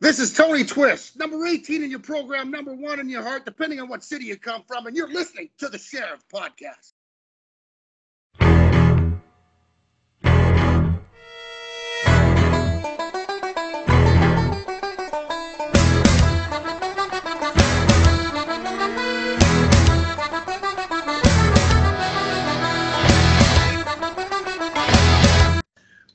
This is Tony Twist, number 18 in your program, number 1 in your heart, depending on what city you come from, and you're listening to the Sheriff Podcast.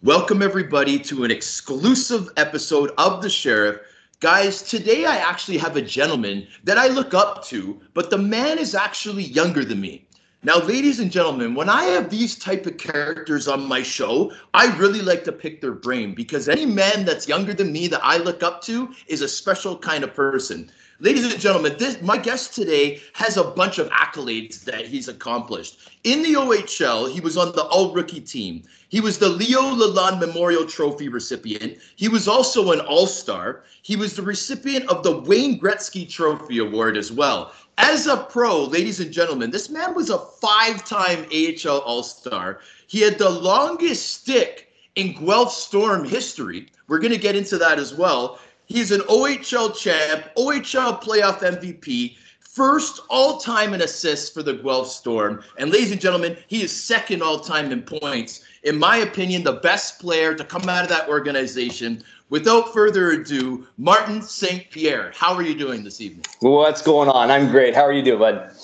Welcome, everybody, to an exclusive episode of The Sheriff. Guys, today I actually have a gentleman that I look up to, but the man is actually younger than me. Now, ladies and gentlemen, when I have these type of characters on my show, I really like to pick their brain because any man that's younger than me that I look up to is a special kind of person. Ladies and gentlemen, my guest today has a bunch of accolades that he's accomplished. In the OHL, he was on the all-rookie team. He was the Leo Lalonde Memorial Trophy recipient. He was also an all-star. He was the recipient of the Wayne Gretzky Trophy Award as well. As a pro, ladies and gentlemen, this man was a five-time AHL all-star. He had the longest stick in Guelph Storm history. We're going to get into that as well. He's an OHL champ, OHL playoff MVP, first all-time in assists for the Guelph Storm. And ladies and gentlemen, he is second all-time in points. In my opinion, the best player to come out of that organization. Without further ado, Martin St. Pierre, how are you doing this evening? What's going on? I'm great. How are you doing, bud?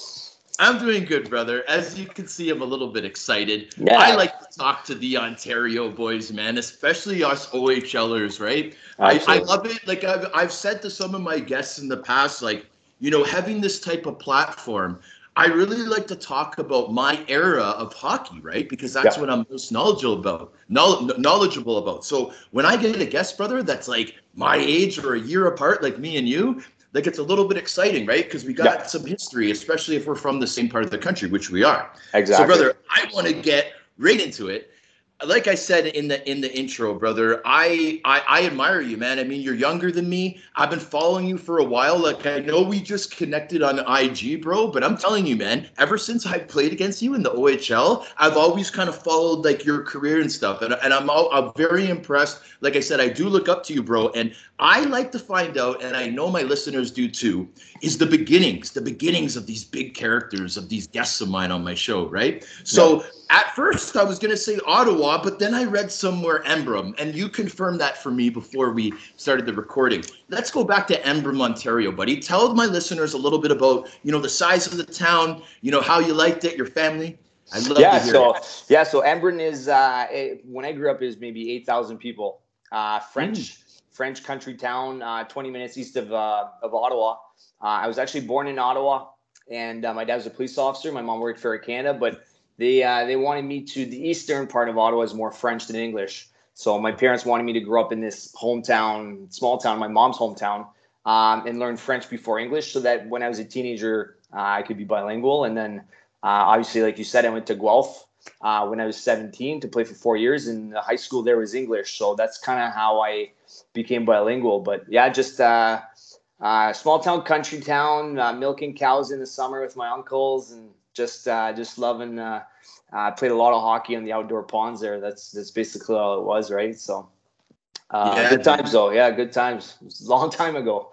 I'm doing good, brother. As you can see, I'm a little bit excited. Yeah. I like to talk to the Ontario boys, man, especially us OHLers, right? I love it. Like I've said to some of my guests in the past, like, you know, having this type of platform, I really like to talk about my era of hockey, right? Because that's what I'm most knowledgeable about. So when I get a guest, brother, that's like my age or a year apart, like me and you, like it's a little bit exciting, right? Because we got some history, especially if we're from the same part of the country, which we are. Exactly. So, brother, I want to get right into it. Like I said in the intro, brother, I admire you, man. I mean, you're younger than me. I've been following you for a while. Like, I know we just connected on IG, bro, but I'm telling you, man, ever since I played against you in the OHL, I've always kind of followed like your career and stuff. And I'm very impressed. Like I said, I do look up to you, bro. And I like to find out, and I know my listeners do too, is the beginnings of these big characters, of these guests of mine on my show, right? So at first I was going to say Ottawa, but then I read somewhere Embrun, and you confirmed that for me before we started the recording. Let's go back to Embrun, Ontario, buddy. Tell my listeners a little bit about, you know, the size of the town, you know, how you liked it, your family. I'd love to hear it. So Embrun is, when I grew up, is maybe 8,000 people. French country town, 20 minutes east of Ottawa. I was actually born in Ottawa, and my dad was a police officer. My mom worked for Air Canada, but They wanted me to the eastern part of Ottawa is more French than English. So my parents wanted me to grow up in this hometown, small town, my mom's hometown, and learn French before English so that when I was a teenager, I could be bilingual. And then obviously, like you said, I went to Guelph when I was 17 to play for 4 years, and the high school there was English. So that's kind of how I became bilingual. But yeah, just small town, country town, milking cows in the summer with my uncles and just loving. I played a lot of hockey on the outdoor ponds there. That's basically all it was, right? So good times, though. Yeah, good times. It was a long time ago.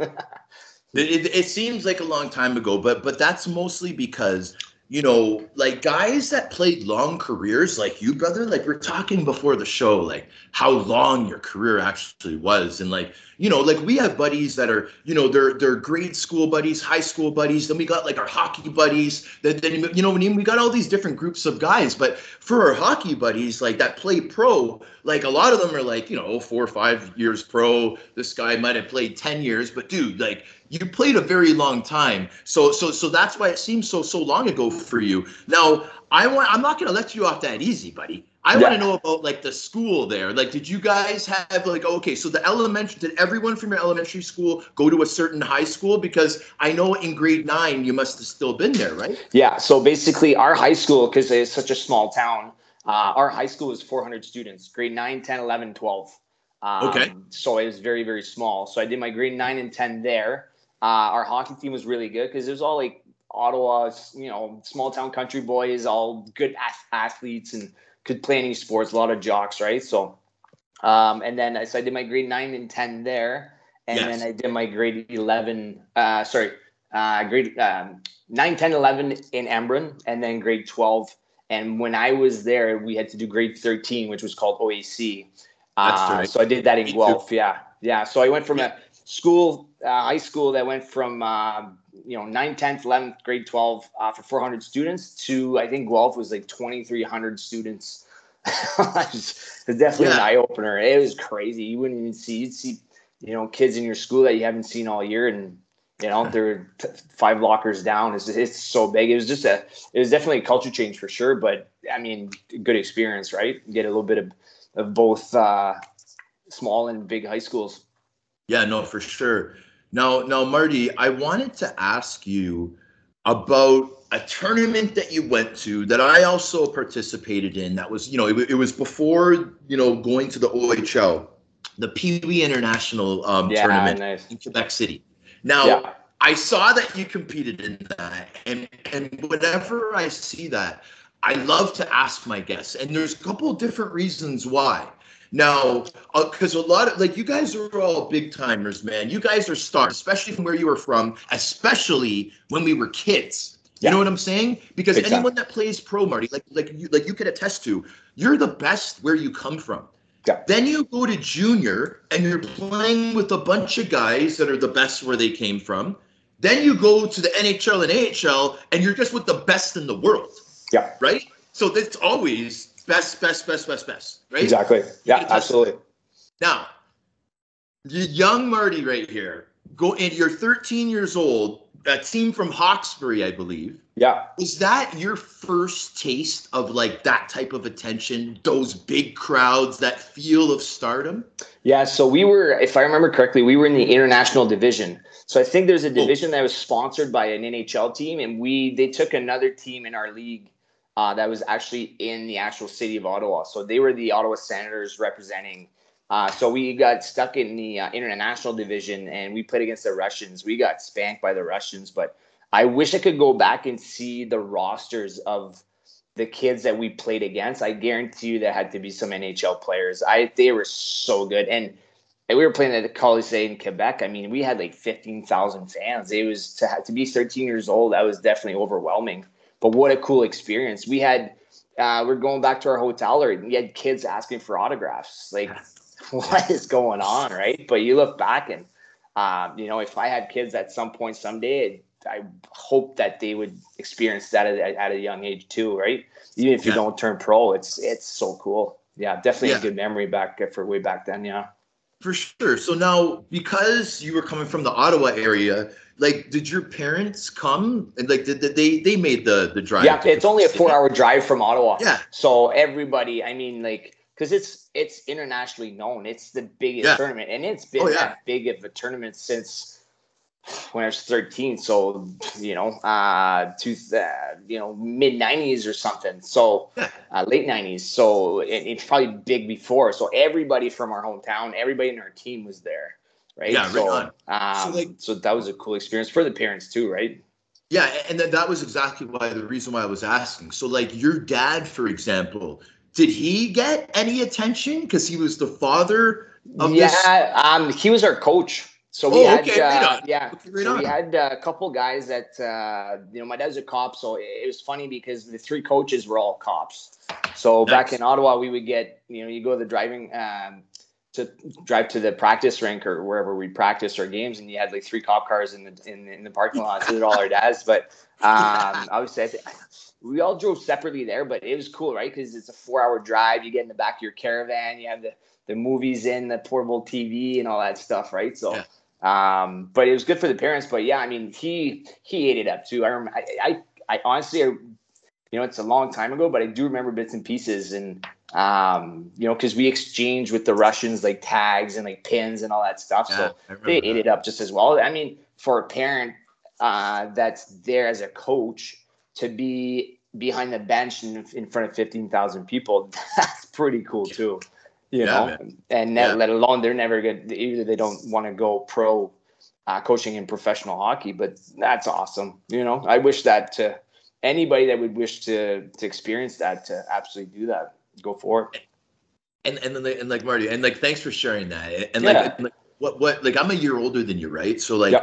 It seems like a long time ago, but that's mostly because, you know, like guys that played long careers like you, brother, like we're talking before the show, like how long your career actually was. And like, you know, like we have buddies that are, you know, they're grade school buddies, high school buddies. Then we got like our hockey buddies that then, you know what I mean? We got all these different groups of guys, but for our hockey buddies, like that play pro, like a lot of them are like, you know, 4 or 5 years pro. This guy might've played 10 years, but dude, like, you played a very long time. So that's why it seems so long ago for you. Now, I'm not going to let you off that easy, buddy. I want to know about like the school there. Like, did you guys have like, okay, so did everyone from your elementary school go to a certain high school? Because I know in grade 9, you must have still been there, right? Yeah. So basically our high school, because it's such a small town, our high school was 400 students, grade 9, 10, 11, 12. Okay. So it was very, very small. So I did my grade 9 and 10 there. Our hockey team was really good because it was all like Ottawa, you know, small town country boys, all good athletes and could play any sports, a lot of jocks, right? So, and then I did my grade 9 and 10 there. And yes. Then I did my grade 11, grade 9, 10, 11 in Embrun, and then grade 12. And when I was there, we had to do grade 13, which was called OAC. That's right. So I did that in Guelph. Yeah. Yeah. So I went from a school, high school that went from, 9th, 10th, 11th, grade 12 for 400 students to, I think Guelph was like 2,300 students. It's definitely an eye opener. It was crazy. You wouldn't even see, you'd see, kids in your school that you haven't seen all year, and they're five lockers down. It's so big. It was definitely a culture change for sure. But I mean, good experience, right? You get a little bit of both small and big high schools. Yeah, no, for sure. Now, Marty, I wanted to ask you about a tournament that you went to that I also participated in. That was, it was before, going to the OHL, the Pee Wee International tournament in Quebec City. Now, I saw that you competed in that, and whenever I see that, I love to ask my guests, and there's a couple of different reasons why. Now, because a lot of, you guys are all big timers, man. You guys are stars, especially from where you were from, especially when we were kids. You know what I'm saying? Because exactly. Anyone that plays pro, Marty, you could attest to, you're the best where you come from. Yeah. Then you go to junior and you're playing with a bunch of guys that are the best where they came from. Then you go to the NHL and AHL and you're just with the best in the world. Yeah. Right? So that's always best, right? Exactly. Yeah, absolutely. Now, young Marty right here, you're 13 years old, that team from Hawkesbury, I believe. Yeah. Is that your first taste of that type of attention, those big crowds, that feel of stardom? Yeah. So we were, if I remember correctly, we were in the international division. So I think there's a division that was sponsored by an NHL team, and they took another team in our league that was actually in the actual city of Ottawa. So they were the Ottawa Senators representing. So we got stuck in the international division, and we played against the Russians. We got spanked by the Russians, but I wish I could go back and see the rosters of the kids that we played against. I guarantee you there had to be some NHL players. They were so good. And we were playing at the Colisée in Quebec. I mean, we had 15,000 fans. It was to be 13 years old. That was definitely overwhelming, but what a cool experience. We had, we're going back to our hotel, or we had kids asking for autographs. What is going on? Right. But you look back and, if I had kids at some point someday, I hope that they would experience that at a young age too, right? Even if you don't turn pro, it's so cool. Yeah, definitely a good memory way back then. Yeah, for sure. So now, because you were coming from the Ottawa area, did your parents come? And did they made the drive? Yeah, it's only a 4-hour drive from Ottawa. Yeah. So everybody, because it's internationally known. It's the biggest tournament, and it's been that big of a tournament since when I was 13, so mid 90s or something, so late 90s, so it's probably big before. So everybody from our hometown, everybody in our team was there, right? Yeah, so right on. So that was a cool experience for the parents too, right? Yeah, and that was exactly the reason why I was asking. So your dad, for example, did he get any attention because he was the father of this? He was our coach. So we had a couple guys that, my dad's a cop. So it was funny because the three coaches were all cops. So back in Ottawa, we would get, you go to the drive to the practice rink or wherever we practice our games. And you had three cop cars in the parking lot. So they're all our dads. But obviously we all drove separately there, but it was cool, right? Because it's a 4-hour drive. You get in the back of your caravan, you have the movies in the portable TV and all that stuff. Right. So, but it was good for the parents. But yeah, I mean, he ate it up too. I remember, I honestly, it's a long time ago, but I do remember bits and pieces, and because we exchanged with the Russians tags and pins and all that stuff. Yeah, so they ate it up just as well. I mean, for a parent that's there as a coach to be behind the bench and in front of 15,000 people, that's pretty cool too. Let alone they're never good. Either they don't want to go pro coaching in professional hockey, but that's awesome. I wish that to anybody that would wish to experience that, to absolutely do that, go for it. And Marty, thanks for sharing that. And what like I'm a year older than you, right? So like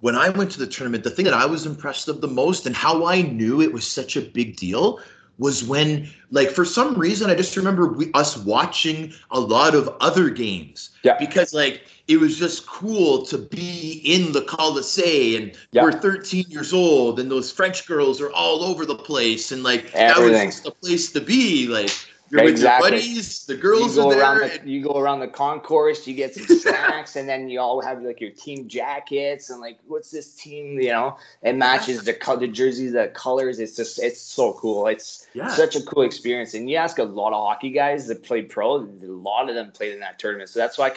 when I went to the tournament, the thing that I was impressed of the most and how I knew it was such a big deal was when, like, for some reason, I just remember us watching a lot of other games because, like, it was just cool to be in the Colisée, and we're 13 years old, and those French girls are all over the place, and, like, everything. That was just the place to be, like, you're with your buddies, the girls are there. You go around the concourse, you get some snacks, and then you all have, like, your team jackets, and, like, what's this team, you know? It matches the jerseys, the colors. It's just, it's so cool. It's such a cool experience. And you ask a lot of hockey guys that play pro, a lot of them played in that tournament. So that's why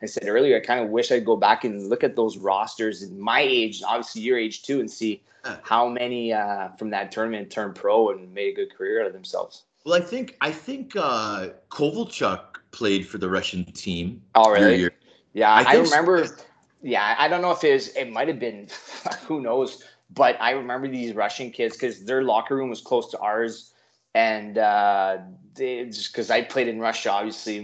I said earlier, I kind of wish I'd go back and look at those rosters in my age, obviously your age too, and see how many from that tournament turned pro and made a good career out of themselves. Well, I think Kovalchuk played for the Russian team. Oh, really? Year. Yeah, I remember. So. Yeah, I don't know if it might have been, who knows. But I remember these Russian kids because their locker room was close to ours, and just because I played in Russia, obviously,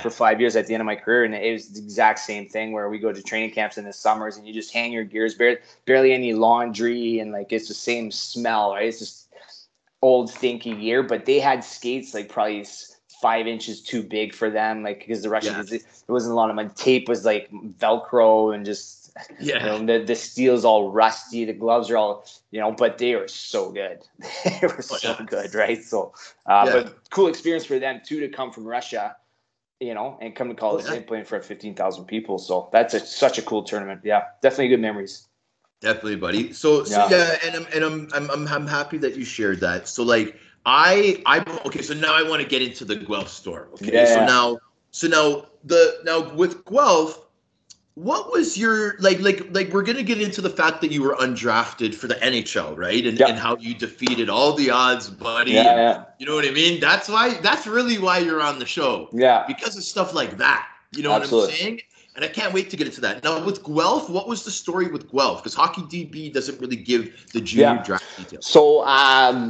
for 5 years at the end of my career, and it was the exact same thing where we go to training camps in the summers, and you just hang your gears, barely any laundry, and like it's the same smell, right? It's just old stinky gear, but they had skates like probably 5 inches too big for them, like because the Russians there wasn't a lot of money. Tape was like Velcro and just you know, the steel's all rusty, the gloves are all, you know, but they were so good. They were so good, right? So but cool experience for them too to come from Russia, you know, and come to college and playing for 15,000 people. So that's such a cool tournament. Yeah, definitely good memories. Definitely, buddy. So I'm happy that you shared that. So like so now I want to get into the Guelph Storm. Okay. Yeah. So now with Guelph, what was your like we're gonna get into the fact that you were undrafted for the NHL, right? And and how you defeated all the odds, buddy. Yeah, you know what I mean? That's really why you're on the show. Yeah. Because of stuff like that. You know what I'm saying? And I can't wait to get into that. Now, with Guelph, what was the story with Guelph? Because Hockey DB doesn't really give the junior draft details. So,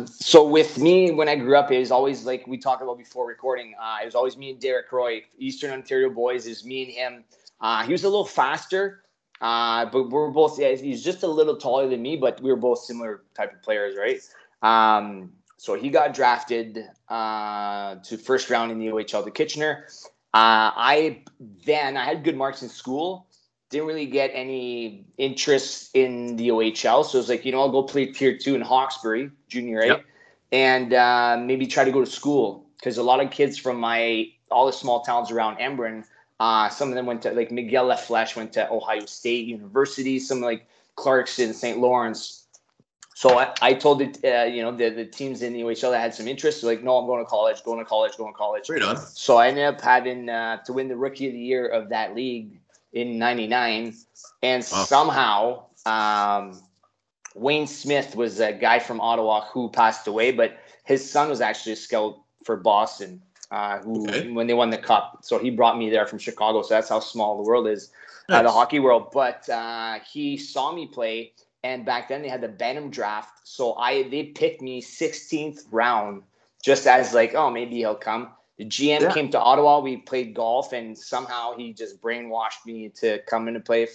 so with me, when I grew up, it was always like we talked about before recording. It was always me and Derek Roy, Eastern Ontario boys. It was me and him. He was a little faster, but we were both. Yeah, he was just a little taller than me, but we were both similar type of players, right? So he got drafted to first round in the OHL to Kitchener. I had good marks in school, didn't really get any interest in the OHL. So it was like, you know, I'll go play tier 2 in Hawkesbury, junior A, and maybe try to go to school. Because a lot of kids from all the small towns around Embrun, some of them went to, like Miguel Lafleche went to Ohio State University, some like Clarkson, St. Lawrence. So I told the teams in the OHL that had some interest, like, no, I'm going to college. Right on. So I ended up having to win the Rookie of the Year of that league in 99. And somehow Wayne Smith was a guy from Ottawa who passed away, but his son was actually a scout for Boston when they won the cup. So he brought me there from Chicago. So that's how small the world is, the hockey world. But he saw me play. And back then they had the Bantam draft. So they picked me 16th round just as like, oh, maybe he'll come. The GM came to Ottawa. We played golf and somehow he just brainwashed me to come in to play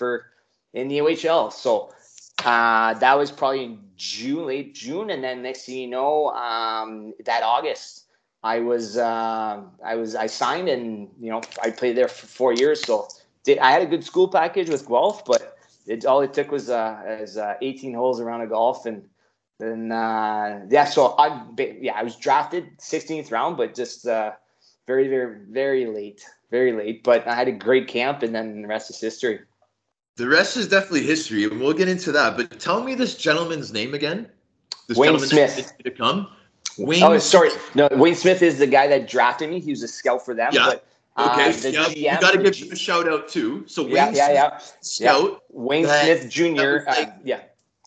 in the OHL. So that was probably in June, late June. And then next thing you know, that August I signed and, you know, I played there for 4 years. So I had a good school package with Guelph, but all it took was 18 holes around a golf, and then I was drafted 16th round, but just very, very late. But I had a great camp, and then the rest is history. The rest is definitely history, and we'll get into that. But tell me this gentleman's name again. This Wayne Smith to come. Wayne. Oh, sorry. No, Wayne Smith is the guy that drafted me. He was a scout for them. Yeah. But okay, you got to give him a shout out too. So Wayne Smith Jr.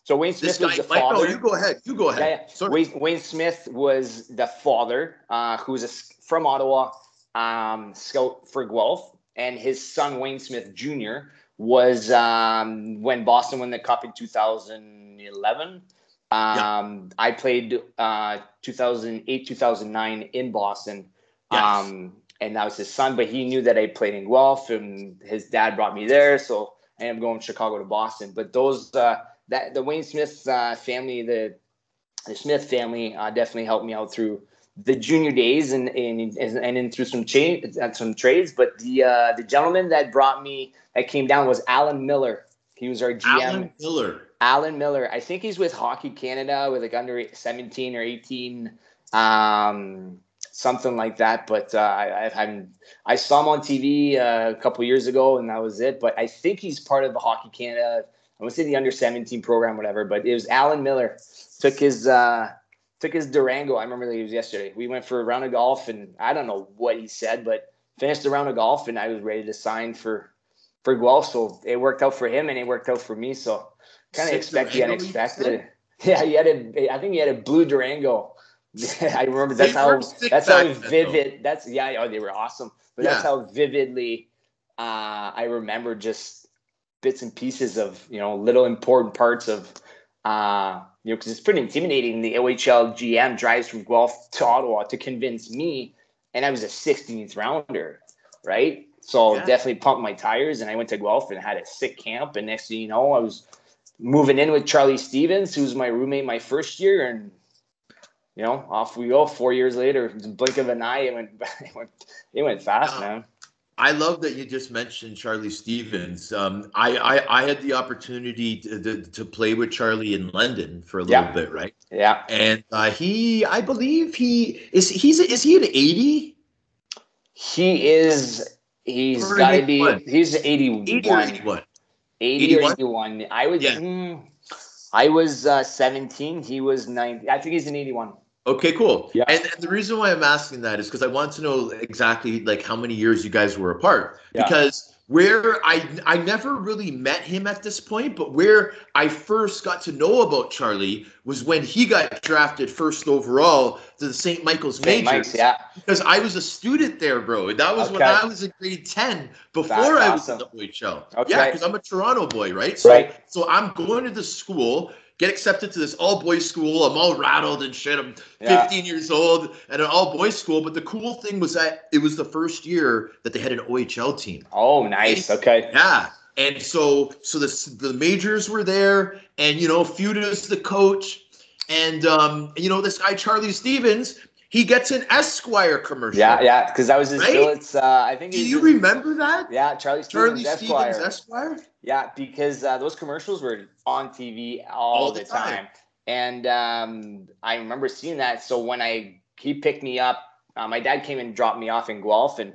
So Wayne Smith was the father. Oh, you go ahead. Yeah. Wayne Smith was the father, who was from Ottawa, scout for Guelph, and his son Wayne Smith Jr. was when Boston won the cup in 2011. I played 2008, 2009 in Boston. and that was his son. But he knew that I played in Guelph, and his dad brought me there, so I ended up going from Chicago to Boston. But those the Wayne Smith family, the Smith family, definitely helped me out through the junior days and in through some trades. But the gentleman that brought me, that came down, was Alan Miller. He was our GM. Alan Miller. I think he's with Hockey Canada, with like under 17 or 18, something like that. But I saw him on TV a couple years ago, and that was it. But I think he's part of the Hockey Canada, I would say the under 17 program, whatever. But it was Alan Miller. Took his Durango. I remember that it was yesterday. We went for a round of golf, and I don't know what he said, but finished the round of golf, and I was ready to sign for Guelph. So it worked out for him, and it worked out for me. So kind of expect the unexpected. Yeah, I think he had a blue Durango. I remember that's how vivid. They were awesome. But that's how vividly I remember just bits and pieces of, you know, little important parts of, you know, because it's pretty intimidating. The OHL GM drives from Guelph to Ottawa to convince me, and I was a 16th rounder, right? So definitely pumped my tires, and I went to Guelph and had a sick camp. And next thing you know, I was moving in with Charlie Stevens, who's my roommate my first year, and you know, off we go. 4 years later, blink of an eye, it went fast, man. I love that you just mentioned Charlie Stevens. I had the opportunity to play with Charlie in London for a little bit, right? Yeah. And I believe he's at 80? He is. He's got to be. He's 81. 80 or 81. I was 17. He was 9. I think he's an 81. Okay, cool. Yeah. And the reason why I'm asking that is because I want to know exactly like how many years you guys were apart. Yeah. Because where I never really met him at this point, but where I first got to know about Charlie was when he got drafted first overall to the St. Michael's Majors. Because I was a student there, bro. And that was when I was in grade 10 before I was in the OHL. Okay. Yeah, because I'm a Toronto boy, right? So I'm going to the school, get accepted to this all-boys school. I'm all rattled and shit. I'm 15 years old at an all-boys school. But the cool thing was that it was the first year that they had an OHL team. Oh, nice. Okay. Yeah. And so the majors were there. And, you know, Feuda's the coach. And, you know, this guy, Charlie Stevens, he gets an Esquire commercial. Yeah. Because that was his billets. I think. Do you remember that? Yeah, Charlie Stevens Esquire. Yeah, because those commercials were on TV all the time. And I remember seeing that. So when he picked me up, my dad came and dropped me off in Guelph. And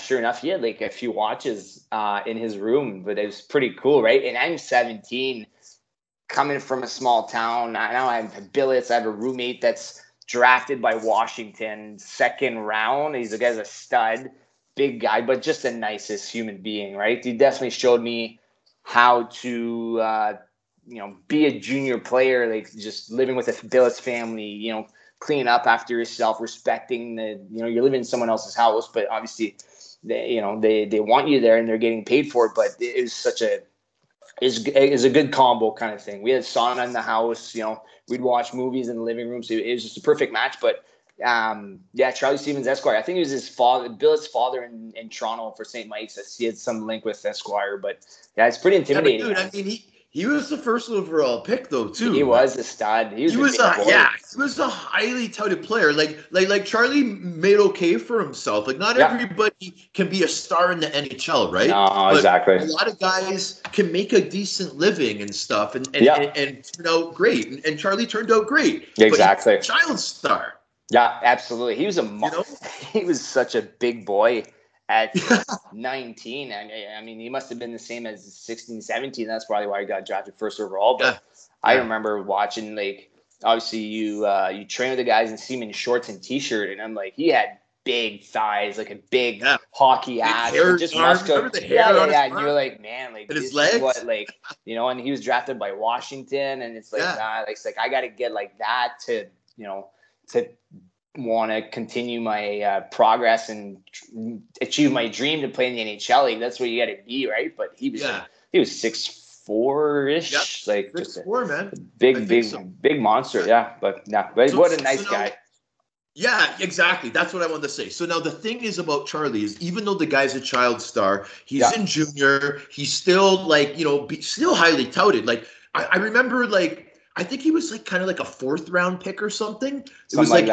sure enough, he had like a few watches in his room. But it was pretty cool, right? And I'm 17, coming from a small town. Now I have billets. I have a roommate that's drafted by Washington, second round. He's a stud, big guy, but just the nicest human being, right? He definitely showed me how to, you know, be a junior player, like just living with a Billis family, you know, cleaning up after yourself, respecting the, you know, you're living in someone else's house, but obviously, they want you there and they're getting paid for it. But it was such a is a good combo kind of thing. We had sauna in the house, you know, we'd watch movies in the living room. So it was just a perfect match. But Charlie Stevens Esquire, I think it was his father, Bill's father in Toronto for St. Mike's. He had some link with Esquire, but yeah, it's pretty intimidating. Yeah, dude, I mean, he was the first overall pick though, too. He was a stud. He was a highly touted player. Like Charlie made okay for himself. Like not everybody can be a star in the NHL, right? No, exactly. A lot of guys can make a decent living and stuff and turn out great. And Charlie turned out great. Exactly. But he was a child star. Yeah, absolutely. He was he was such a big boy at 19. I mean, he must have been the same as 16, 17. That's probably why he got drafted first overall. But I remember watching, like, obviously you train with the guys in semen shorts and T-shirt, and I'm like, he had big thighs, like a big hockey ass. And you're like, man, like his legs, what, like, you know, and he was drafted by Washington, and it's like, it's like I got to get like that to, you know, to want to continue my progress and achieve my dream to play in the NHL league. That's where you got to be, right? But he was he was 6'4" ish, like 6'4", man, big monster. Yeah, but what a nice guy. Yeah, exactly. That's what I wanted to say. So now the thing is about Charlie is even though the guy's a child star, he's in junior, he's still like, you know, still highly touted. Like I remember like, I think he was like kind of like a 4th round pick or something. It was like,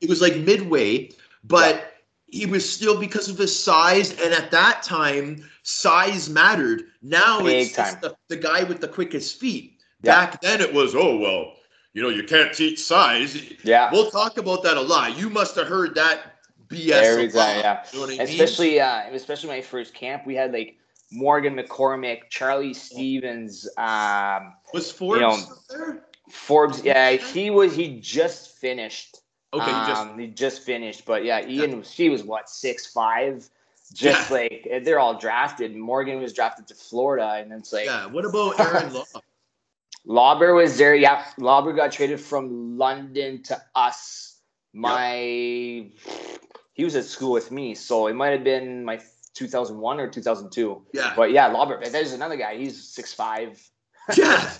it was like midway, but he was still because of his size. And at that time, size mattered. Now it's just the guy with the quickest feet. Back then it was, oh, well, you know, you can't teach size. Yeah. We'll talk about that a lot. You must have heard that BS a lot. You know what I mean? Especially my first camp, we had like Morgan McCormick, Charlie Stevens. Was Forbes there? Forbes, yeah. He just finished. Okay, he just finished. But yeah, Ian, she was what, 6'5"? Just like, they're all drafted. Morgan was drafted to Florida. And it's like. Yeah, what about Aaron Law? Lauber was there. Yeah, Lauber got traded from London to us. He was at school with me, so it might have been my 2001 or 2002. Yeah, but yeah, Lauber. There's another guy. He's 6'5". Yeah,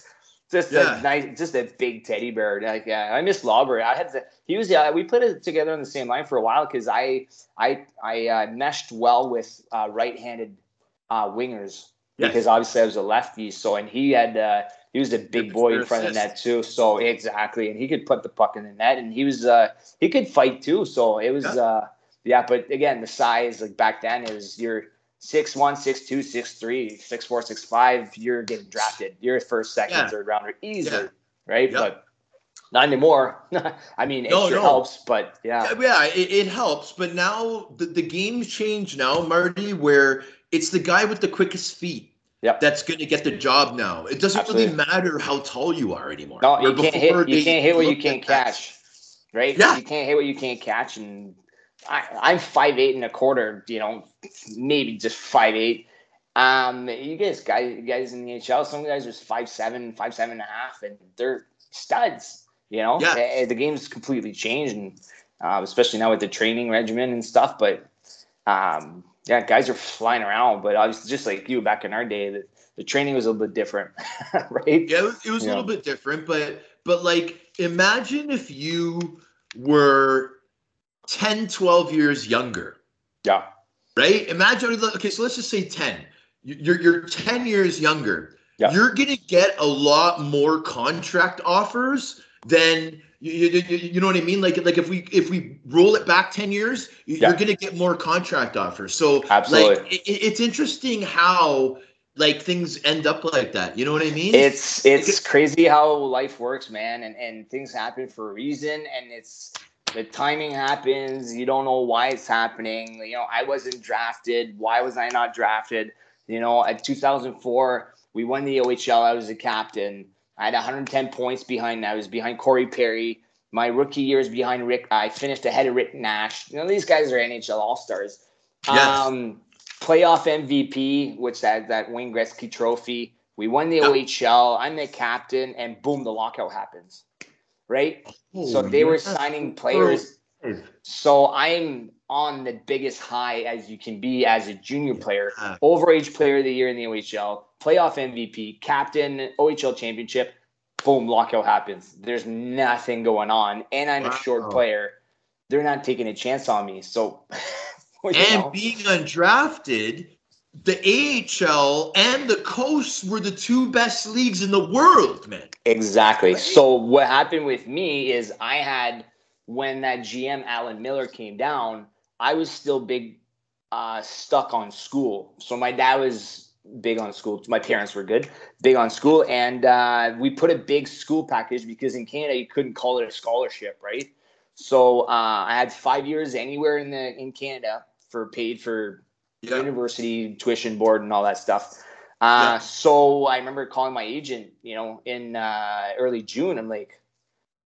a nice, just a big teddy bear. Like, yeah, I miss Lauber. We played together on the same line for a while because I meshed well with right-handed wingers because obviously I was a lefty. So and he had. He was a big boy in front of the net too, so exactly, and he could put the puck in the net, and he was he could fight too, so it was But again, the size like back then it was you're 6'1", 6'2", 6'3", 6'4", 6'5", you're getting drafted, you're first, second, third rounder, easily, right? Yep. But not anymore. I mean, it helps, but it helps, but now the game changed now, Marty, where it's the guy with the quickest feet. Yep. That's going to get the job now. It doesn't really matter how tall you are anymore. No, you can't hit what you can't catch, right? Yeah. You can't hit what you can't catch. And I'm 5'8" and a quarter, you know, maybe just 5'8". You guys, guys in the NHL, some guys are 5'7", 5'7.5", and they're studs, you know? Yeah. The game's completely changed, and especially now with the training regimen and stuff, but – yeah, guys are flying around, but obviously, just like you back in our day, the training was a little bit different, right? Yeah, it was a little bit different, but like, imagine if you were 10, 12 years younger. Yeah. Right? Imagine, okay, so let's just say 10. You're 10 years younger. Yeah. You're going to get a lot more contract offers than... You know what I mean? Like if we roll it back 10 years, you're going to get more contract offers. So absolutely. Like it's interesting how like things end up like that. You know what I mean? It's crazy how life works, man. And things happen for a reason. And it's the timing happens. You don't know why it's happening. You know, I wasn't drafted. Why was I not drafted? You know, at 2004, we won the OHL. I was the captain. I had 110 points behind. I was behind Corey Perry. My rookie year is behind Rick. I finished ahead of Rick Nash. You know, these guys are NHL All-Stars. Yes. Playoff MVP, which that Wayne Gretzky Trophy. We won the OHL. I'm the captain, and boom, the lockout happens, right? Oh, so they were signing players. Oh. So I'm on the biggest high as you can be as a junior player. Overage Player of the Year in the OHL. Playoff MVP, captain, OHL championship, boom, lockout happens. There's nothing going on, and I'm a short player. They're not taking a chance on me. So, being undrafted, the AHL and the Coast were the two best leagues in the world, man. Exactly. Right? So what happened with me is I had, when that GM Alan Miller came down, I was still big stuck on school. So my dad was big on school. My parents were big on school. And we put a big school package because in Canada, you couldn't call it a scholarship, right? So I had 5 years anywhere in Canada for paid for university, tuition, board, and all that stuff. So I remember calling my agent, you know, in early June. I'm like,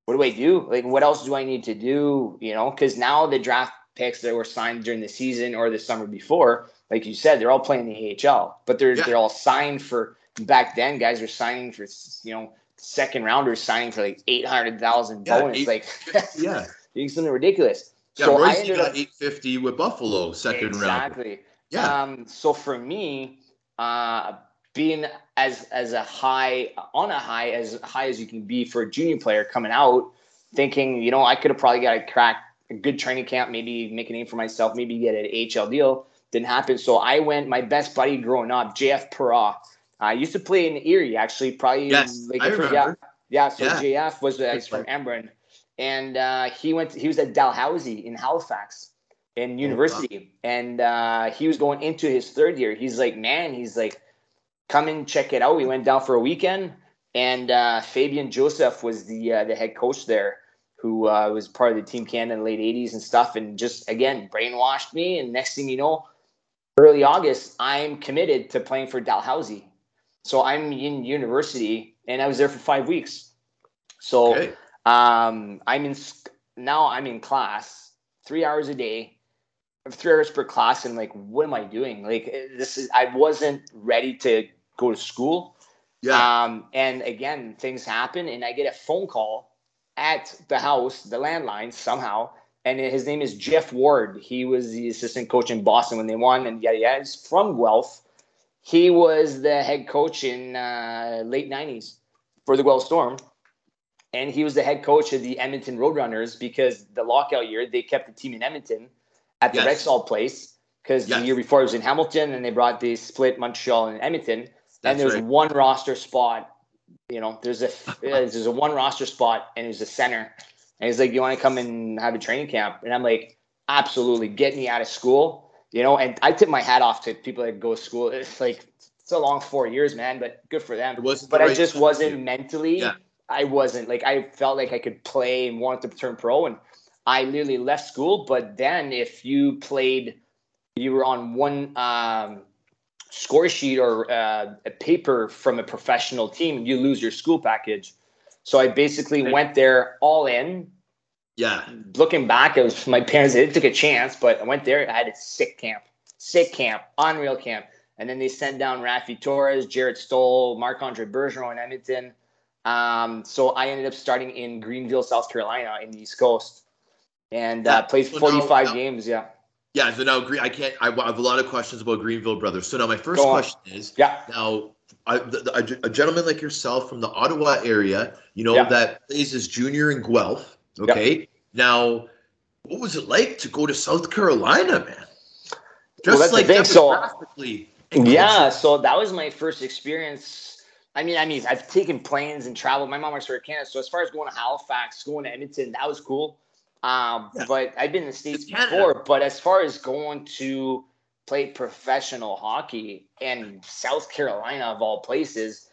what do I do? Like, what else do I need to do? You know, because now the draft picks that were signed during the season or the summer before, like you said, they're all playing the AHL, but they're all signed for. Back then, guys were signing for, you know, second rounders signing for like 800,000 bonus, doing something ridiculous. Yeah, so Royce got 850 with Buffalo second round. Exactly. Yeah. So for me, being as high as you can be for a junior player coming out, thinking, you know, I could have probably got a crack a good training camp, maybe make a name for myself, maybe get an AHL deal. Didn't happen. So I went, my best buddy growing up, JF Perra. I used to play in Erie, actually. Probably yes, like I remember. Yeah, JF was from Embrun. And he was at Dalhousie in Halifax in university. Oh, wow. And he was going into his third year. He's like, man, come and check it out. We went down for a weekend. And Fabian Joseph was the head coach there, who was part of the Team Canada in the late 80s and stuff, and just, again, brainwashed me. And next thing you know, early August, I'm committed to playing for Dalhousie. So I'm in university, and I was there for 5 weeks. So okay. I'm in class 3 hours a day, 3 hours per class, and, like, what am I doing? Like, I wasn't ready to go to school. Yeah. And, again, things happen, and I get a phone call at the house, the landline somehow, and his name is Jeff Ward. He was the assistant coach in Boston when they won, and he's from Guelph. He was the head coach in late 90s for the Guelph Storm, and he was the head coach of the Edmonton Roadrunners because the lockout year, they kept the team in Edmonton at the Rexall Place because the year before it was in Hamilton, and they split Montreal and Edmonton, and there's one roster spot. You know, there's a one roster spot, and he's a center. And he's like, you want to come and have a training camp? And I'm like, absolutely, get me out of school. You know, and I tip my hat off to people that go to school. It's like, it's a long 4 years, man, but good for them. But I just wasn't mentally. Yeah. I wasn't. Like, I felt like I could play and wanted to turn pro. And I literally left school. But then if you played, you were on one score sheet or a paper from a professional team, you lose your school package. So I basically went there all in. Yeah. Looking back, it was my parents, they took a chance, but I went there. I had a sick camp, unreal camp. And then they sent down Rafi Torres, Jared Stoll, Marc-Andre Bergeron in Edmonton. So I ended up starting in Greenville, South Carolina in the East Coast, and played 45 games. Yeah. Yeah, so now I have a lot of questions about Greenville, brother. So now my first question is, now a gentleman like yourself from the Ottawa area, you know, that plays his junior in Guelph, okay? Yep. Now, what was it like to go to South Carolina, man? Just like demographically. So that was my first experience. I mean, I've taken planes and traveled. My mom works for Canada, so as far as going to Halifax, going to Edmonton, that was cool. But I've been in the States before, but as far as going to play professional hockey in South Carolina of all places,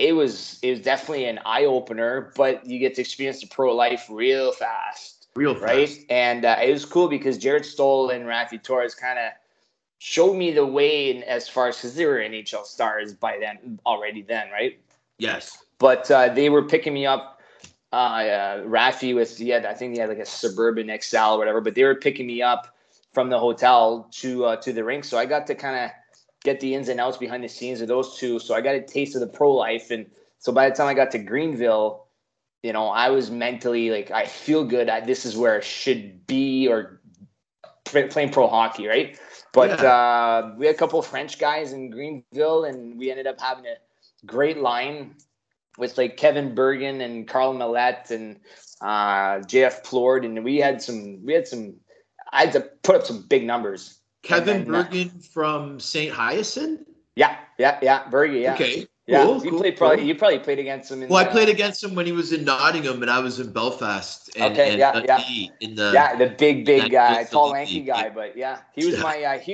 it was definitely an eye opener, but you get to experience the pro life real fast. Right. And, it was cool because Jared Stoll and Rafi Torres kind of showed me the way in as far as, cause they were NHL stars by then already then. Right. Yes. But, they were picking me up. Rafi I think he had like a Suburban XL or whatever, but they were picking me up from the hotel to the rink. So I got to kind of get the ins and outs behind the scenes of those two. So I got a taste of the pro life. And so by the time I got to Greenville, you know, I was mentally like, I feel good. This is where I should be or playing pro hockey. Right. But, we had a couple of French guys in Greenville, and we ended up having a great line with like Kevin Bergen and Carl Millette and JF Plord, and I had to put up some big numbers. Kevin Bergen from St. Hyacinthe? Yeah. Bergen, yeah. Okay. Yeah. Cool, you probably played against him. I played against him when he was in Nottingham and I was in Belfast. The big guy, tall lanky guy, but yeah. He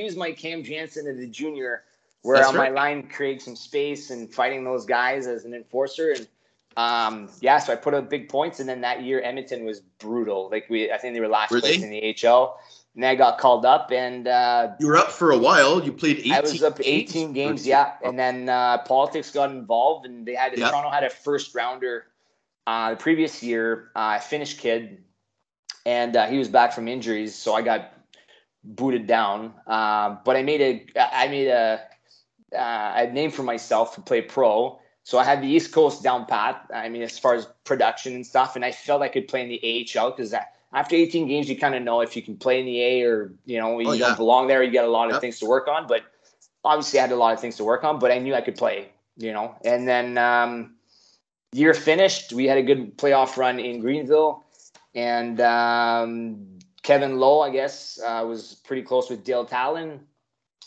was my Cam Jansen of the junior. Where on my line, create some space and fighting those guys as an enforcer. And, so I put up big points. And then that year, Edmonton was brutal. Like, I think they were last place in the AHL. And I got called up. And you were up for a while. You played 18 games. I was up 18 games, yeah. And then politics got involved. And they had Toronto had a first-rounder the previous year, a Finnish kid. And he was back from injuries. So I got booted down. But I made I named for myself to play pro. So I had the East Coast down pat. I mean, as far as production and stuff, and I felt I could play in the AHL because after 18 games, you kind of know if you can play in the A or, you know, don't belong there. You got a lot of things to work on, but obviously I had a lot of things to work on, but I knew I could play, you know. And then year finished, we had a good playoff run in Greenville. And Kevin Lowe, I guess, was pretty close with Dale Talon,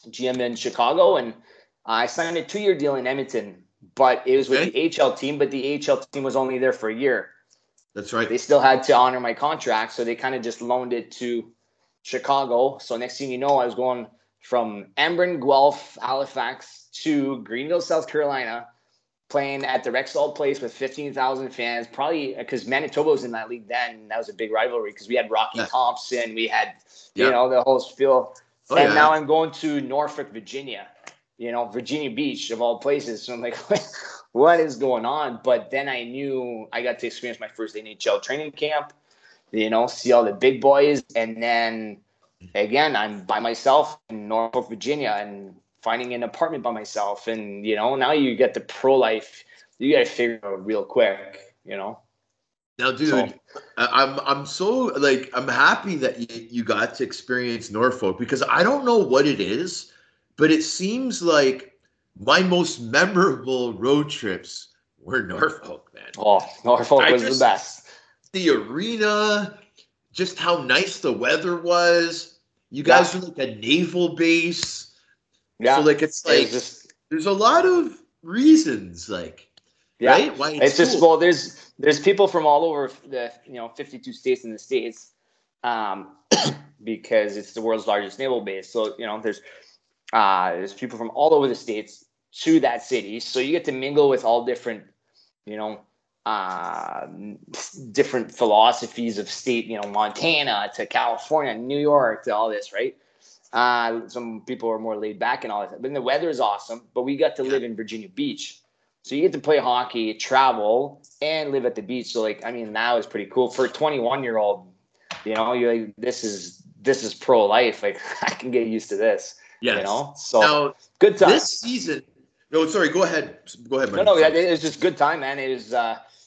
GM in Chicago. And I signed a 2-year deal in Edmonton, but it was with the AHL team, but the AHL team was only there for a year. That's right. They still had to honor my contract, so they kind of just loaned it to Chicago. So next thing you know, I was going from Ambryn, Guelph, Halifax to Greenville, South Carolina, playing at the Rexall Place with 15,000 fans, probably because Manitoba was in that league then. And that was a big rivalry because we had Rocky Thompson. We had, you know, the whole spiel. Oh, and now I'm going to Norfolk, Virginia, you know, Virginia Beach of all places. So I'm like, what is going on? But then I knew I got to experience my first NHL training camp, you know, see all the big boys. And then, again, I'm by myself in Norfolk, Virginia, and finding an apartment by myself. And, you know, now you get the pro-life. You got to figure out real quick, you know. Now, dude, so, I'm so, like, I'm happy that you got to experience Norfolk because I don't know what it is, but it seems like my most memorable road trips were Norfolk, man. Oh, Norfolk was the best. The arena, just how nice the weather was. You guys were like a naval base. Yeah. So, like, it's like, it's just, there's a lot of reasons, like, right? Why it's just, well, there's people from all over the, you know, 52 states in the States because it's the world's largest naval base. So, you know, there's people from all over the States to that city. So you get to mingle with all different, you know, different philosophies of state, you know, Montana to California, New York to all this, right? Some people are more laid back and all that. But the weather is awesome. But we got to live in Virginia Beach. So you get to play hockey, travel, and live at the beach. So, like, I mean, that was pretty cool. For a 21-year-old, you know, you're like, this is pro-life. Like, I can get used to this. Yes. You know? So, now, good time. This season – no, sorry. Go ahead. Go ahead, Mike. No, it was just good time, man. It was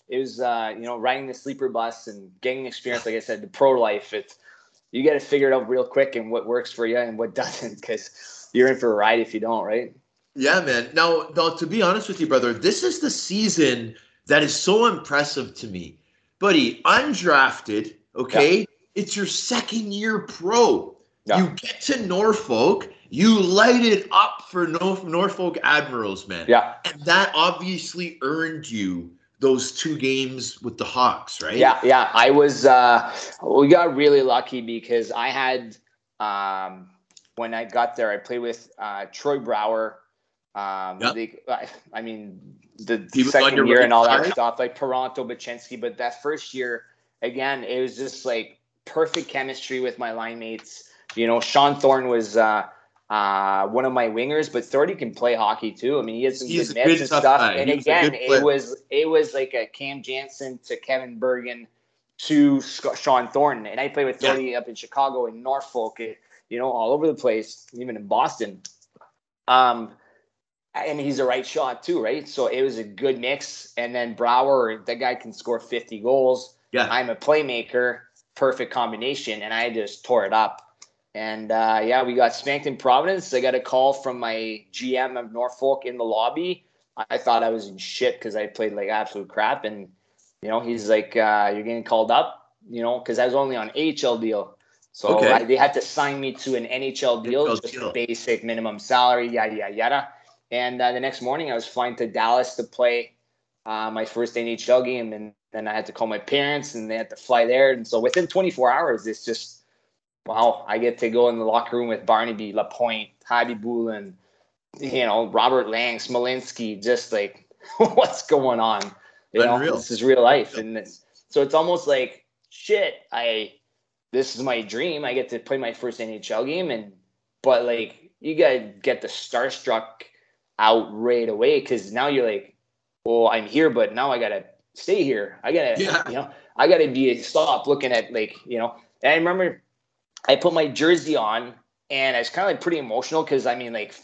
you know, riding the sleeper bus and getting experience, like I said, the pro-life. It's – you got to figure it out real quick and what works for you and what doesn't, because you're in for a ride if you don't, right? Yeah, man. Now, to be honest with you, brother, this is the season that is so impressive to me. Buddy, undrafted, okay? Yeah. It's your second year pro. Yeah. You get to Norfolk. You light it up for Norfolk Admirals, man. Yeah. And that obviously earned you those 2 games with the Hawks, right? Yeah. I was, we got really lucky because I had, when I got there, I played with Troy Brower. I mean, the second year and all that stuff, like Peranto, Baczynski. But that first year, again, it was just like perfect chemistry with my line mates. You know, Sean Thorne was one of my wingers, but Thorne can play hockey too. I mean, he had some good mitts and stuff. Guy. And he again, it was like a Cam Jansen to Kevin Bergen to Sean Thorne. And I played with Thorne up in Chicago and Norfolk, you know, all over the place, even in Boston. And he's a right shot too, right? So it was a good mix. And then Brower, that guy can score 50 goals. Yeah. I'm a playmaker, perfect combination. And I just tore it up. And, we got spanked in Providence. I got a call from my GM of Norfolk in the lobby. I thought I was in shit because I played like absolute crap. And, you know, he's like, you're getting called up, you know, because I was only on AHL deal. So they had to sign me to an NHL deal, just basic minimum salary, yada, yada, yada. And the next morning I was flying to Dallas to play my first NHL game. And then I had to call my parents and they had to fly there. And so within 24 hours, it's just, wow, I get to go in the locker room with Barnaby, Lapointe, Habibullin, you know, Robert Lang, Smolinski, just like, what's going on? You know, this is real life. And it's almost like, shit, this is my dream. I get to play my first NHL game. But like, you got to get the starstruck out right away because now you're like, well, I'm here, but now I got to stay here. I got to, you know, I got to stop looking at like, you know, and I remember I put my jersey on, and I was kind of like pretty emotional because, I mean, like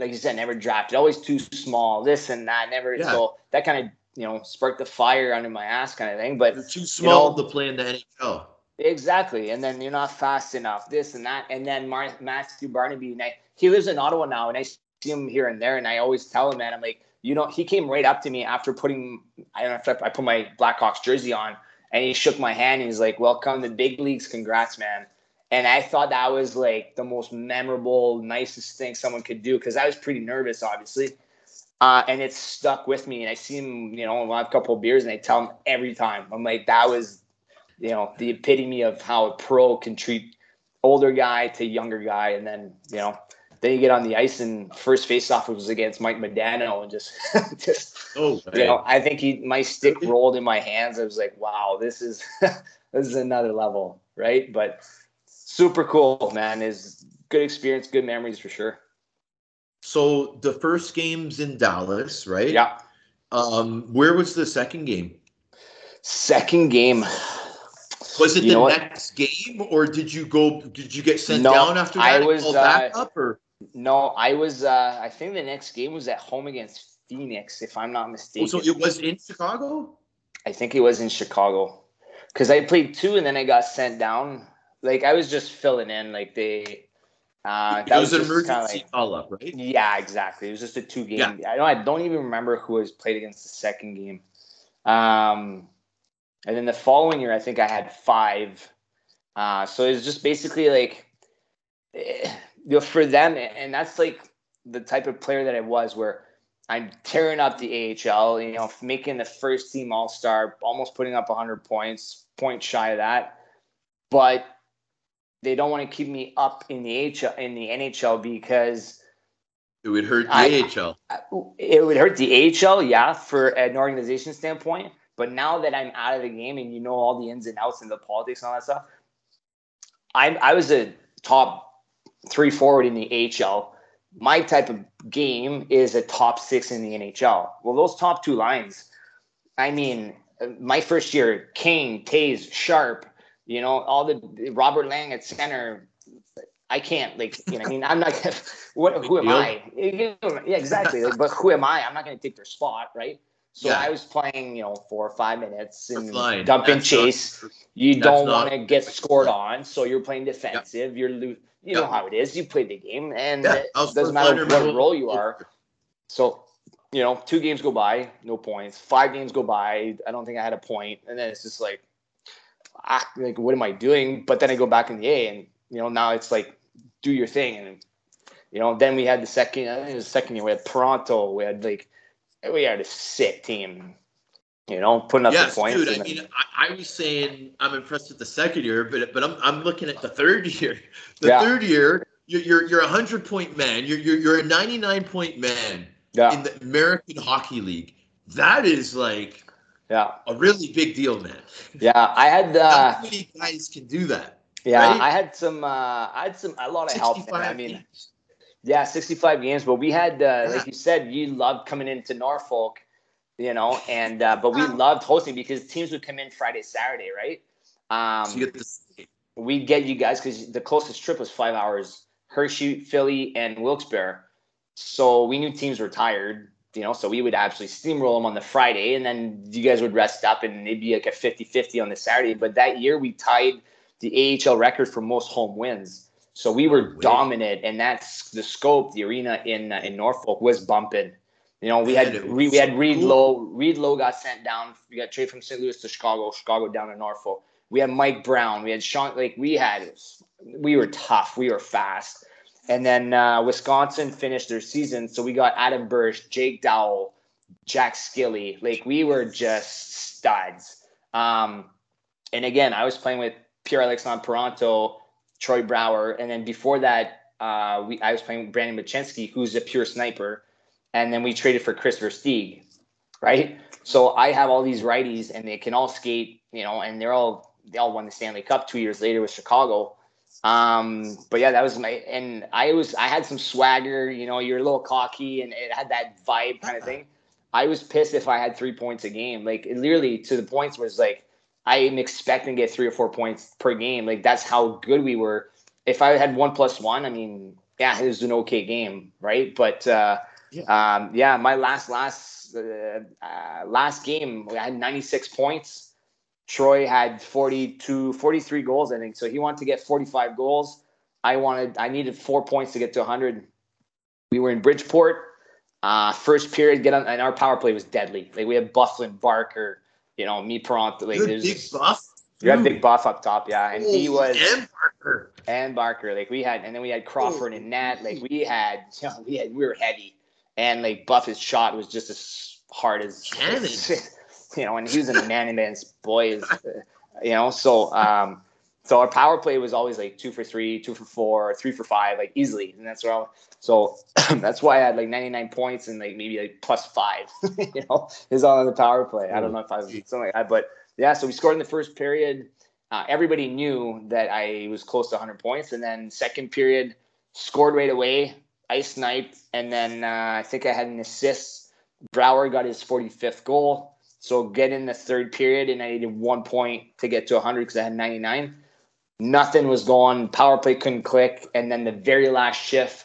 you said, never drafted, always too small, this and that, never. Yeah. So that kind of, you know, sparked the fire under my ass kind of thing. But you're too small, you know, to play in the NHL. Exactly. And then you're not fast enough, this and that. And then Matthew Barnaby, and he lives in Ottawa now, and I see him here and there, and I always tell him, man, I'm like, you know, he came right up to me after I put my Blackhawks jersey on. and he shook my hand and he's like, welcome to the big leagues, congrats, man. And I thought that was like the most memorable, nicest thing someone could do, because I was pretty nervous, obviously. And it stuck with me, and I see him, you know, have a couple of beers, and I tell him every time. I'm like, that was, you know, the epitome of how a pro can treat older guy to younger guy. And then, you know, then you get on the ice, and first face-off was against Mike Modano, and you know, I think my stick rolled in my hands. I was like, wow, this is this is another level, right? But super cool, man. Is good experience, good memories for sure. So the first game's in Dallas, right? Yeah. Where was the second game? Second game. Was it the next game, or did you get sent down after that? I was called back up, or? No, I was, I think the next game was at home against Phoenix, if I'm not mistaken. Oh, so it was in Chicago? I think it was in Chicago, because I played two and then I got sent down. Like, I was just filling in, like, they... that was an emergency call-up, right? Yeah, exactly. It was just a two-game. Yeah. I don't even remember who was played against the second game. And then the following year, I think I had five. So it was just basically like, you know, for them, and that's like the type of player that I was, where I'm tearing up the AHL, you know, making the first team All-Star, almost putting up 100 points, point shy of that, but they don't want to keep me up in the NHL because it would hurt the AHL. It would hurt the AHL, yeah, for an organization standpoint. But now that I'm out of the game and you know all the ins and outs and the politics and all that stuff, I was a top 3 forward in the AHL. My type of game is a top 6 in the NHL. Well, those top two lines, I mean, my first year, Kane, Taze, Sharp, you know, all the Robert Lang at center. I can't, like, you know, I mean, I'm not gonna, who am I? Yeah, exactly. Like, but who am I? I'm not going to take their spot, right? So yeah. I was playing, you know, 4 or 5 minutes and dump and chase. You don't want to get scored on, so you're playing defensive. Yeah. You know how it is. You play the game, and it doesn't matter what role you are. So, you know, 2 games go by, no points. 5 games go by, I don't think I had a point. And then it's just like, like, what am I doing? But then I go back in the A, and, you know, now it's like, do your thing. And, you know, then we had the second, I think it was the second year, we had Toronto, we had a sick team, you know, putting up the points. Dude, I mean, I was saying I'm impressed with the second year, but I'm looking at the third year. The third year, you're a 100-point man. You're a 99-point man in the American Hockey League. That is like, a really big deal, man. Yeah, I had how many guys can do that? Yeah, right? I had a lot of help. Man. I mean, 65 games, but we had like you said, you loved coming into Norfolk, you know, and but we loved hosting because teams would come in Friday, Saturday, right? So you get we'd get you guys because the closest trip was 5 hours: Hershey, Philly, and Wilkes-Barre. So we knew teams were tired. You know, so we would actually steamroll them on the Friday, and then you guys would rest up, and it'd be like a 50-50 on the Saturday. But that year, we tied the AHL record for most home wins. So we were dominant, and that's the scope. The arena in Norfolk was bumping. You know, we had Reed Lowe. Reed Lowe got sent down. We got traded from St. Louis to Chicago. Chicago down to Norfolk. We had Mike Brown. We had Sean. Like we were tough. We were fast. And then Wisconsin finished their season, so we got Adam Bursch, Jake Dowell, Jack Skilly. Like, we were just studs. And again, I was playing with Pierre-Alexandre Parenteau, Troy Brower, and then before that, I was playing with Brandon Machinsky, who's a pure sniper, and then we traded for Chris Versteeg, right? So I have all these righties, and they can all skate, you know, and they all won the Stanley Cup 2 years later with Chicago. But yeah, that was I had some swagger, you know, you're a little cocky and it had that vibe kind of thing. I was pissed if I had 3 points a game, like it literally to the points was like, I am expecting to get 3 or 4 points per game. Like that's how good we were. If I had 1+1, I mean, yeah, it was an okay game. Right. But, my last game, I had 96 points. Troy had 43 goals, I think. So he wanted to get 45 goals. I needed 4 points to get to 100. We were in Bridgeport. First period, and our power play was deadly. Like we had Bufflin, Barker, you know, me promptly. Like, big buff. You got a big buff up top, yeah. And he was and Barker. Like we had, and then we had Crawford and Nat. Like we had, you know, we were heavy. And like Buff's shot was just as hard as you know, and he was in the man boys, you know. So so our power play was always like 2 for 3, 2 for 4, 3 for 5, like easily. And that's where I, so that's why I had like 99 points and like maybe like +5, you know, is all on the power play. I don't know if I was something like that, but yeah. So we scored in the first period. Everybody knew that I was close to 100 points, and then second period scored right away. I sniped, and then I think I had an assist. Brower got his 45th goal. So get in the third period, and I needed 1 point to get to 100 because I had 99. Nothing was going. Power play couldn't click. And then the very last shift,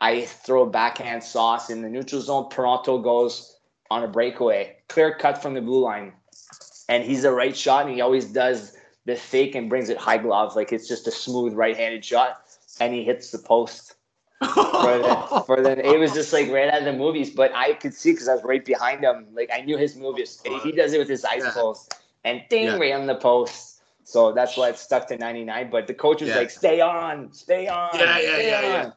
I throw a backhand sauce in the neutral zone. Peranto goes on a breakaway. Clear cut from the blue line. And he's a right shot, and he always does the fake and brings it high glove. Like it's just a smooth right-handed shot, and he hits the post. It was just like right out of the movies, but I could see because I was right behind him. Like I knew his moves. He does it with his eyes closed, and ding, right on the post. So that's why it stuck to 99. But the coach was like, "Stay on." Yeah.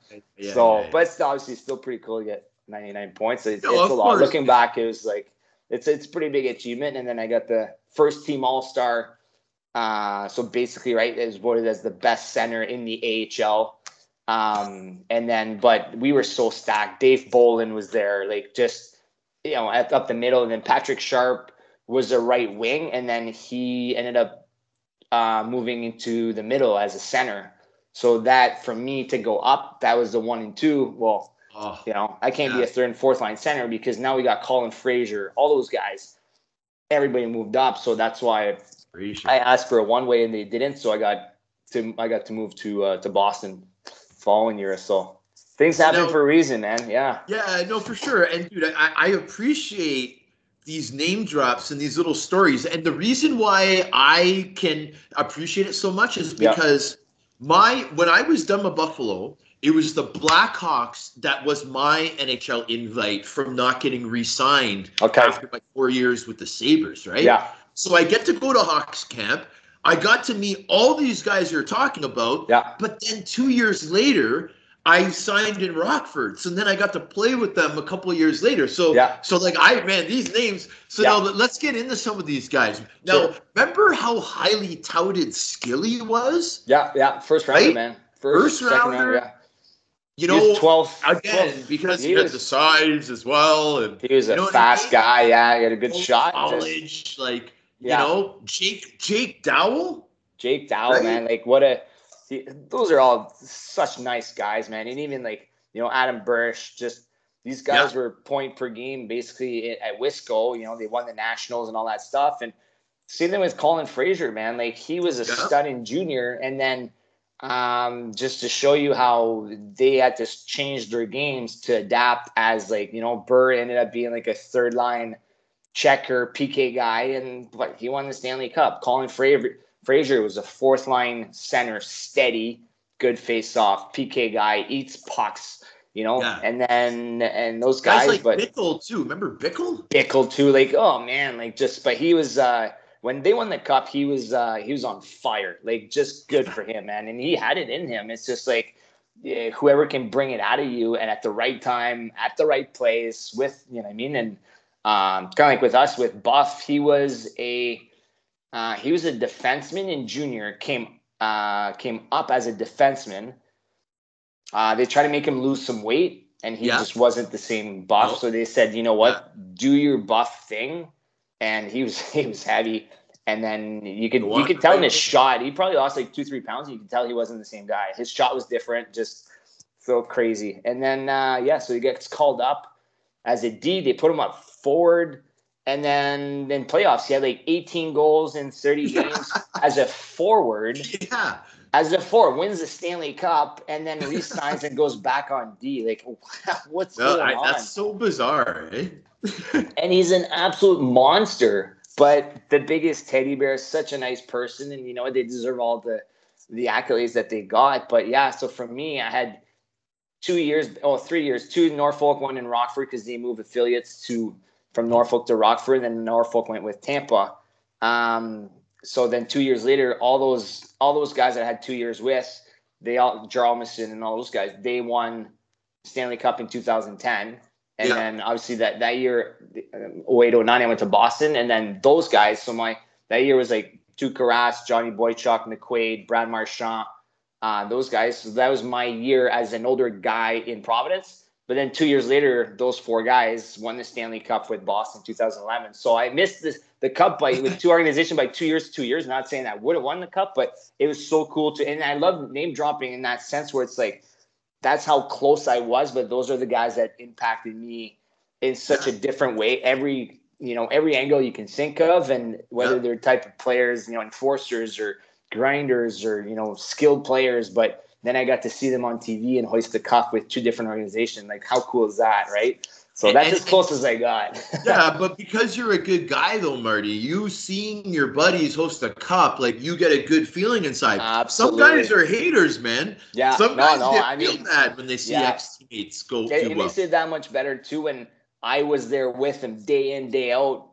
So, but it's obviously still pretty cool to get 99 points. It's a lot. Looking back, it was like it's pretty big achievement. And then I got the first team All Star. So basically, right, it was voted as the best center in the AHL. And then, but we were so stacked. Dave Bolin was there, like just, you know, up the middle. And then Patrick Sharp was a right wing. And then he ended up, moving into the middle as a center. So that for me to go up, that was the 1 and 2. Well, you know, I can't be a third and fourth line center because now we got Colin Fraser, all those guys, everybody moved up. So that's why I asked for a one way and they didn't. So I got to move to Boston. Following year or so. Things happen for a reason, man. Yeah, no, for sure. And dude, I appreciate these name drops and these little stories. And the reason why I can appreciate it so much is because when I was done with Buffalo, it was the Blackhawks that was my NHL invite from not getting re-signed after my 4 years with the Sabres, right? Yeah. So I get to go to Hawks camp. I got to meet all these guys you're talking about, but then 2 years later, I signed in Rockford. So then I got to play with them a couple of years later. So, so these names. So now let's get into some of these guys. Now, remember how highly touted Skilly was? Yeah, first rounder, right? Man. First rounder. You know, 12th again, because he had the size as well. And he was a fast guy. Yeah, he had a good shot. College, you know, Jake Dowell? Jake Dowell, right? Man. Like, those are all such nice guys, man. And even, like, you know, Adam Bursch, just these guys were point per game basically at Wisco. You know, they won the Nationals and all that stuff. And same thing with Colin Fraser, man. Like, he was a stud in junior. And then just to show you how they had to change their games to adapt as, like, you know, Burr ended up being, like, a third-line checker PK guy, but he won the Stanley Cup. Colin Fraser was a fourth line center, steady, good face off PK guy, eats pucks, you know. Yeah. And those guys like Bickle too. Remember Bickle? Bickle too. Like, oh man, like just. But he was when they won the cup, he was on fire. Like, just good for him, man. And he had it in him. It's just like whoever can bring it out of you and at the right time, at the right place, with, you know what I mean, and. Kind of like with us, with Buff, he was a defenseman in junior, came up as a defenseman. They tried to make him lose some weight, and he just wasn't the same Buff. Nope. So they said, you know what, do your Buff thing, and he was heavy, and then you could tell in his shot, he probably lost like 2-3 pounds. And you could tell he wasn't the same guy. His shot was different, just so crazy. And then so he gets called up. As a D, they put him up forward, and then in playoffs, he had like 18 goals in 30 games as a forward. Yeah. As a forward, wins the Stanley Cup, and then re-signs and goes back on D. Like, what's going on? That's so bizarre, eh? And he's an absolute monster, but the biggest teddy bear, such a nice person, and you know they deserve all the accolades that they got. But yeah, so for me, I had 3 years, two in Norfolk, one in Rockford, because they moved affiliates from Norfolk to Rockford, and then Norfolk went with Tampa. So then 2 years later, all those guys that I had 2 years with, they all, Jarlmison and all those guys, they won Stanley Cup in 2010. And yeah. Then obviously that year, 08-09, I went to Boston. And then those guys, so that year was like Tuukka Rask, Johnny Boychuk, McQuaid, Brad Marchand, those guys. So that was my year as an older guy in Providence. But then 2 years later, those four guys won the Stanley Cup with Boston in 2011. So I missed the cup with two organizations by 2 years, 2 years. Not saying I would have won the cup, but it was so cool to. And I love name dropping in that sense where it's like, that's how close I was. But those are the guys that impacted me in such a different way. Every angle you can think of, and whether they're type of players, enforcers or grinders or, skilled players. But then I got to see them on TV and hoist the cup with two different organizations. Like, how cool is that, right? So that's as close as I got. Yeah, but because you're a good guy, though, Marty, you seeing your buddies host a cup, like, you get a good feeling inside. Absolutely. Some guys are haters, man. Yeah, some guys feel bad when they see ex-teammates go do well. It makes it that much better, too, when I was there with them day in, day out,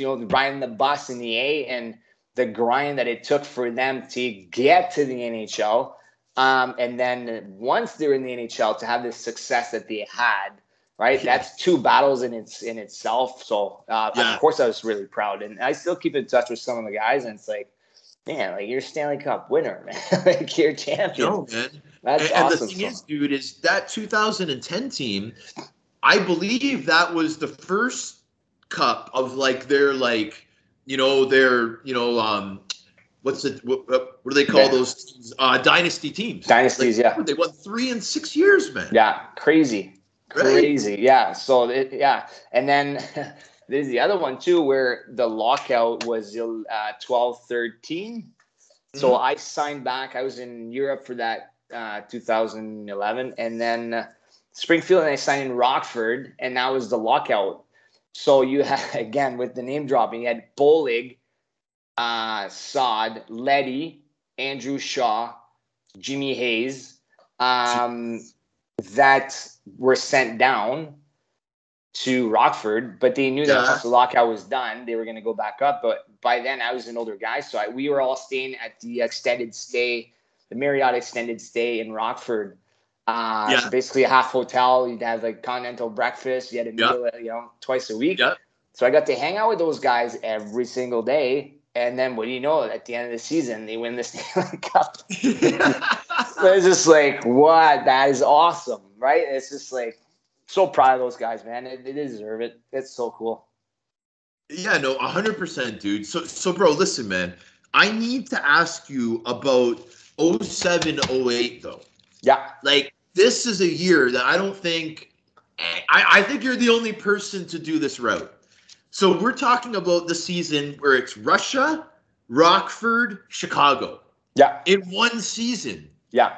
riding the bus in the A, and the grind that it took for them to get to the NHL. And then once they're in the NHL, to have the success that they had, right? Yeah. That's two battles in itself. So, of course, I was really proud. And I still keep in touch with some of the guys. And it's like, man, like, you're a Stanley Cup winner, man. Like, you're champion. No, man. That's awesome. And the thing is, dude, is that 2010 team, I believe that was the first cup of, like, their, like, their, what do they call those teams? Dynasty teams. Dynasties, like, yeah. They won 3 in 6 years, man. Yeah, crazy. Right? Crazy, yeah. So, And then there's the other one, too, where the lockout was 12-13. So I signed back. I was in Europe for that 2011. And then Springfield, and I signed in Rockford. And that was the lockout. So you had, again, with the name dropping, you had Bolig, Saad, Letty, Andrew Shaw, Jimmy Hayes, that were sent down to Rockford, but they knew that once the lockout was done, they were going to go back up. But by then, I was an older guy, so we were all staying at the Marriott extended stay in Rockford. So basically a half hotel. You'd have like continental breakfast. You had a meal, twice a week. Yep. So I got to hang out with those guys every single day. And then what do you know? At the end of the season, they win the Stanley Cup. So it's just like, what? That is awesome, right? It's just like, so proud of those guys, man. They deserve it. It's so cool. Yeah, no, 100%, dude. So, bro, listen, man. I need to ask you about 07-08, though. Yeah. Like, this is a year that I don't think – I think you're the only person to do this route. So we're talking about the season where it's Russia, Rockford, Chicago. Yeah. In one season. Yeah.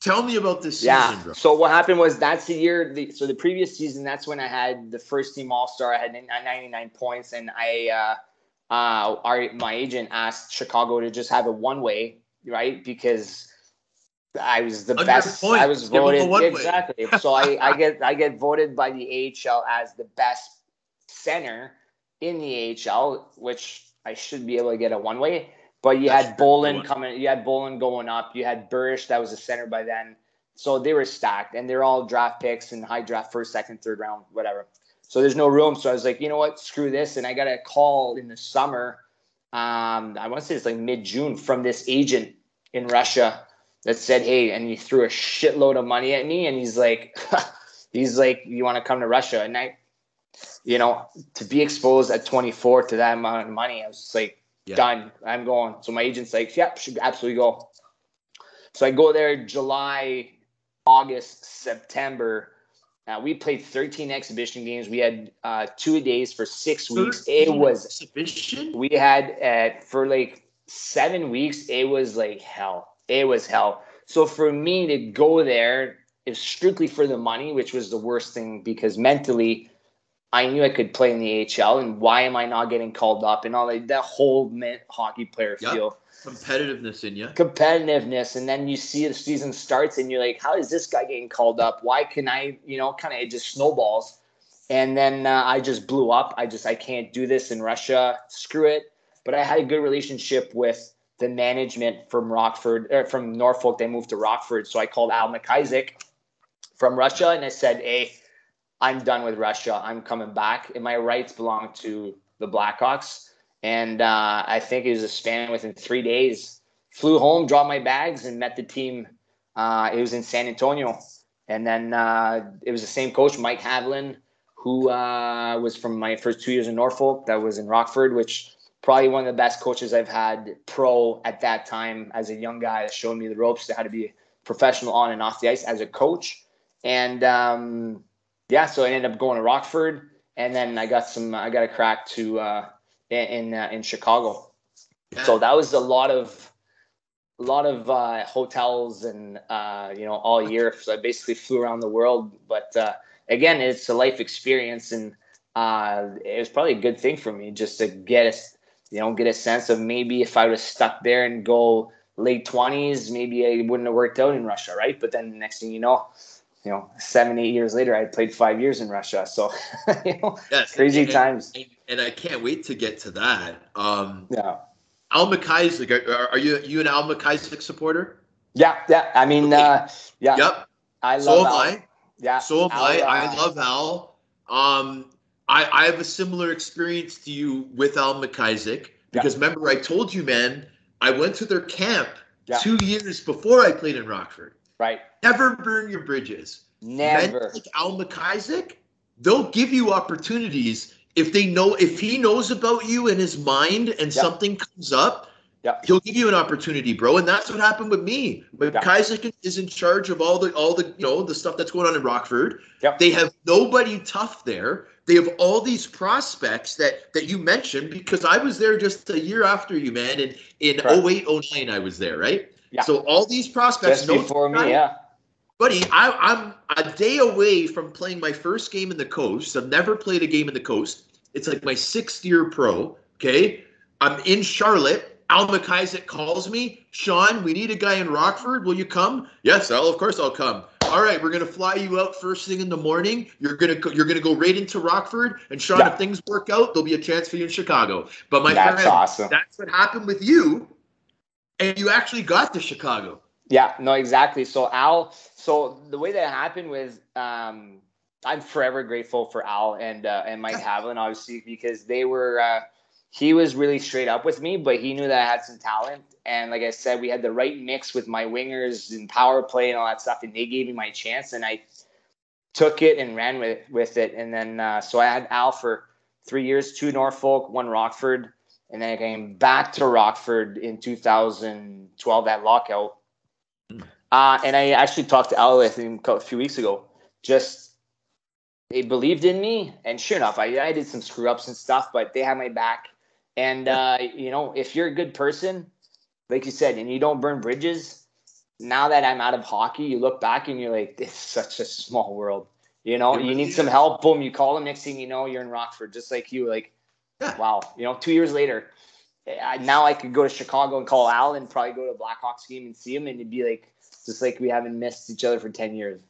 Tell me about this season, bro. So what happened was that's the year – so the previous season, that's when I had the first team All-Star. I had 99 points, and my agent asked Chicago to just have a one-way, right, because – I was the best. I was voted exactly. So I get voted by the AHL as the best center in the AHL, which I should be able to get a one way. But you had Bolin coming. You had Bolin going up. You had Burrish, that was a center by then. So they were stacked, and they're all draft picks and high draft, first, second, third round, whatever. So there's no room. So I was like, you know what, screw this. And I got a call in the summer. I want to say it's like mid-June from this agent in Russia. That said, hey, and he threw a shitload of money at me, and he's like, you want to come to Russia? And I, to be exposed at 24 to that amount of money, I was just like, done, I'm going. So my agent's like, yep, should absolutely go. So I go there July, August, September. We played 13 exhibition games. We had 2 days for 6 weeks. It was exhibition. We had for like 7 weeks. It was like hell. It was hell. So for me to go there, it was strictly for the money, which was the worst thing because mentally I knew I could play in the AHL, and why am I not getting called up and all that whole hockey player feel. Competitiveness in you. Competitiveness. And then you see the season starts and you're like, how is this guy getting called up? Why can I, kind of it just snowballs. And then I just blew up. I can't do this in Russia. Screw it. But I had a good relationship with the management from from Norfolk. They moved to Rockford. So I called Al McIsaac from Russia and I said, hey, I'm done with Russia. I'm coming back. And my rights belong to the Blackhawks. And I think it was a span within 3 days. Flew home, dropped my bags, and met the team. It was in San Antonio. And then it was the same coach, Mike Havlin, who was from my first 2 years in Norfolk. That was in Rockford, which probably one of the best coaches I've had pro at that time as a young guy that showed me the ropes to how to be professional on and off the ice as a coach. And so I ended up going to Rockford, and then I got a crack to in Chicago. So that was a lot of hotels and all year. So I basically flew around the world, but again, it's a life experience, and it was probably a good thing for me just to get a sense of maybe if I was stuck there and go late 20s, maybe I wouldn't have worked out in Russia, right? But then the next thing you know, 7-8 years later, I had played 5 years in Russia. So, crazy times. And I can't wait to get to that. Yeah. Al McIsaac, are you an Al McIsaac supporter? Yeah. I mean, yeah. Yep. I love so am Al. I. Yeah. So am Al, I love Al. I have a similar experience to you with Al McIsaac because remember I told you, man, I went to their camp 2 years before I played in Rockford. Right. Never burn your bridges. Never. Men like Al McIsaac, they'll give you opportunities if they know, if he knows about you in his mind and something comes up. Yeah, he'll give you an opportunity, bro, and that's what happened with me. McIsaac is in charge of all the stuff that's going on in Rockford. Yep. They have nobody tough there. They have all these prospects that you mentioned because I was there just a year after you, man. And in 2008-09, I was there, right? Yeah. So all these prospects. Just before me, yeah. Buddy, I'm a day away from playing my first game in the Coast. I've never played a game in the Coast. It's like my 6th year pro. Okay, I'm in Charlotte. Al McIsaac calls me, Sean, we need a guy in Rockford. Will you come? Yes, Al, of course I'll come. All right, we're going to fly you out first thing in the morning. You're going to go right into Rockford. And Sean, if things work out, there'll be a chance for you in Chicago. But my friend, awesome. That's what happened with you. And you actually got to Chicago. Yeah, no, exactly. So Al, the way that happened was I'm forever grateful for Al and Mike Havlin, obviously, because they were he was really straight up with me, but he knew that I had some talent. And like I said, we had the right mix with my wingers and power play and all that stuff. And they gave me my chance and I took it and ran with it. And then, so I had Al for 3 years, 2 Norfolk, 1 Rockford. And then I came back to Rockford in 2012, that lockout. And I actually talked to Al, I think, a few weeks ago, just they believed in me. And sure enough, I did some screw ups and stuff, but they had my back. And, if you're a good person, like you said, and you don't burn bridges, now that I'm out of hockey, you look back and you're like, it's such a small world. You know, you need some help. Boom, you call them. Next thing you know, you're in Rockford, just like you. Like, wow, 2 years later, now I could go to Chicago and call Al and probably go to a Blackhawks game and see him. And it'd be like, just like we haven't missed each other for 10 years.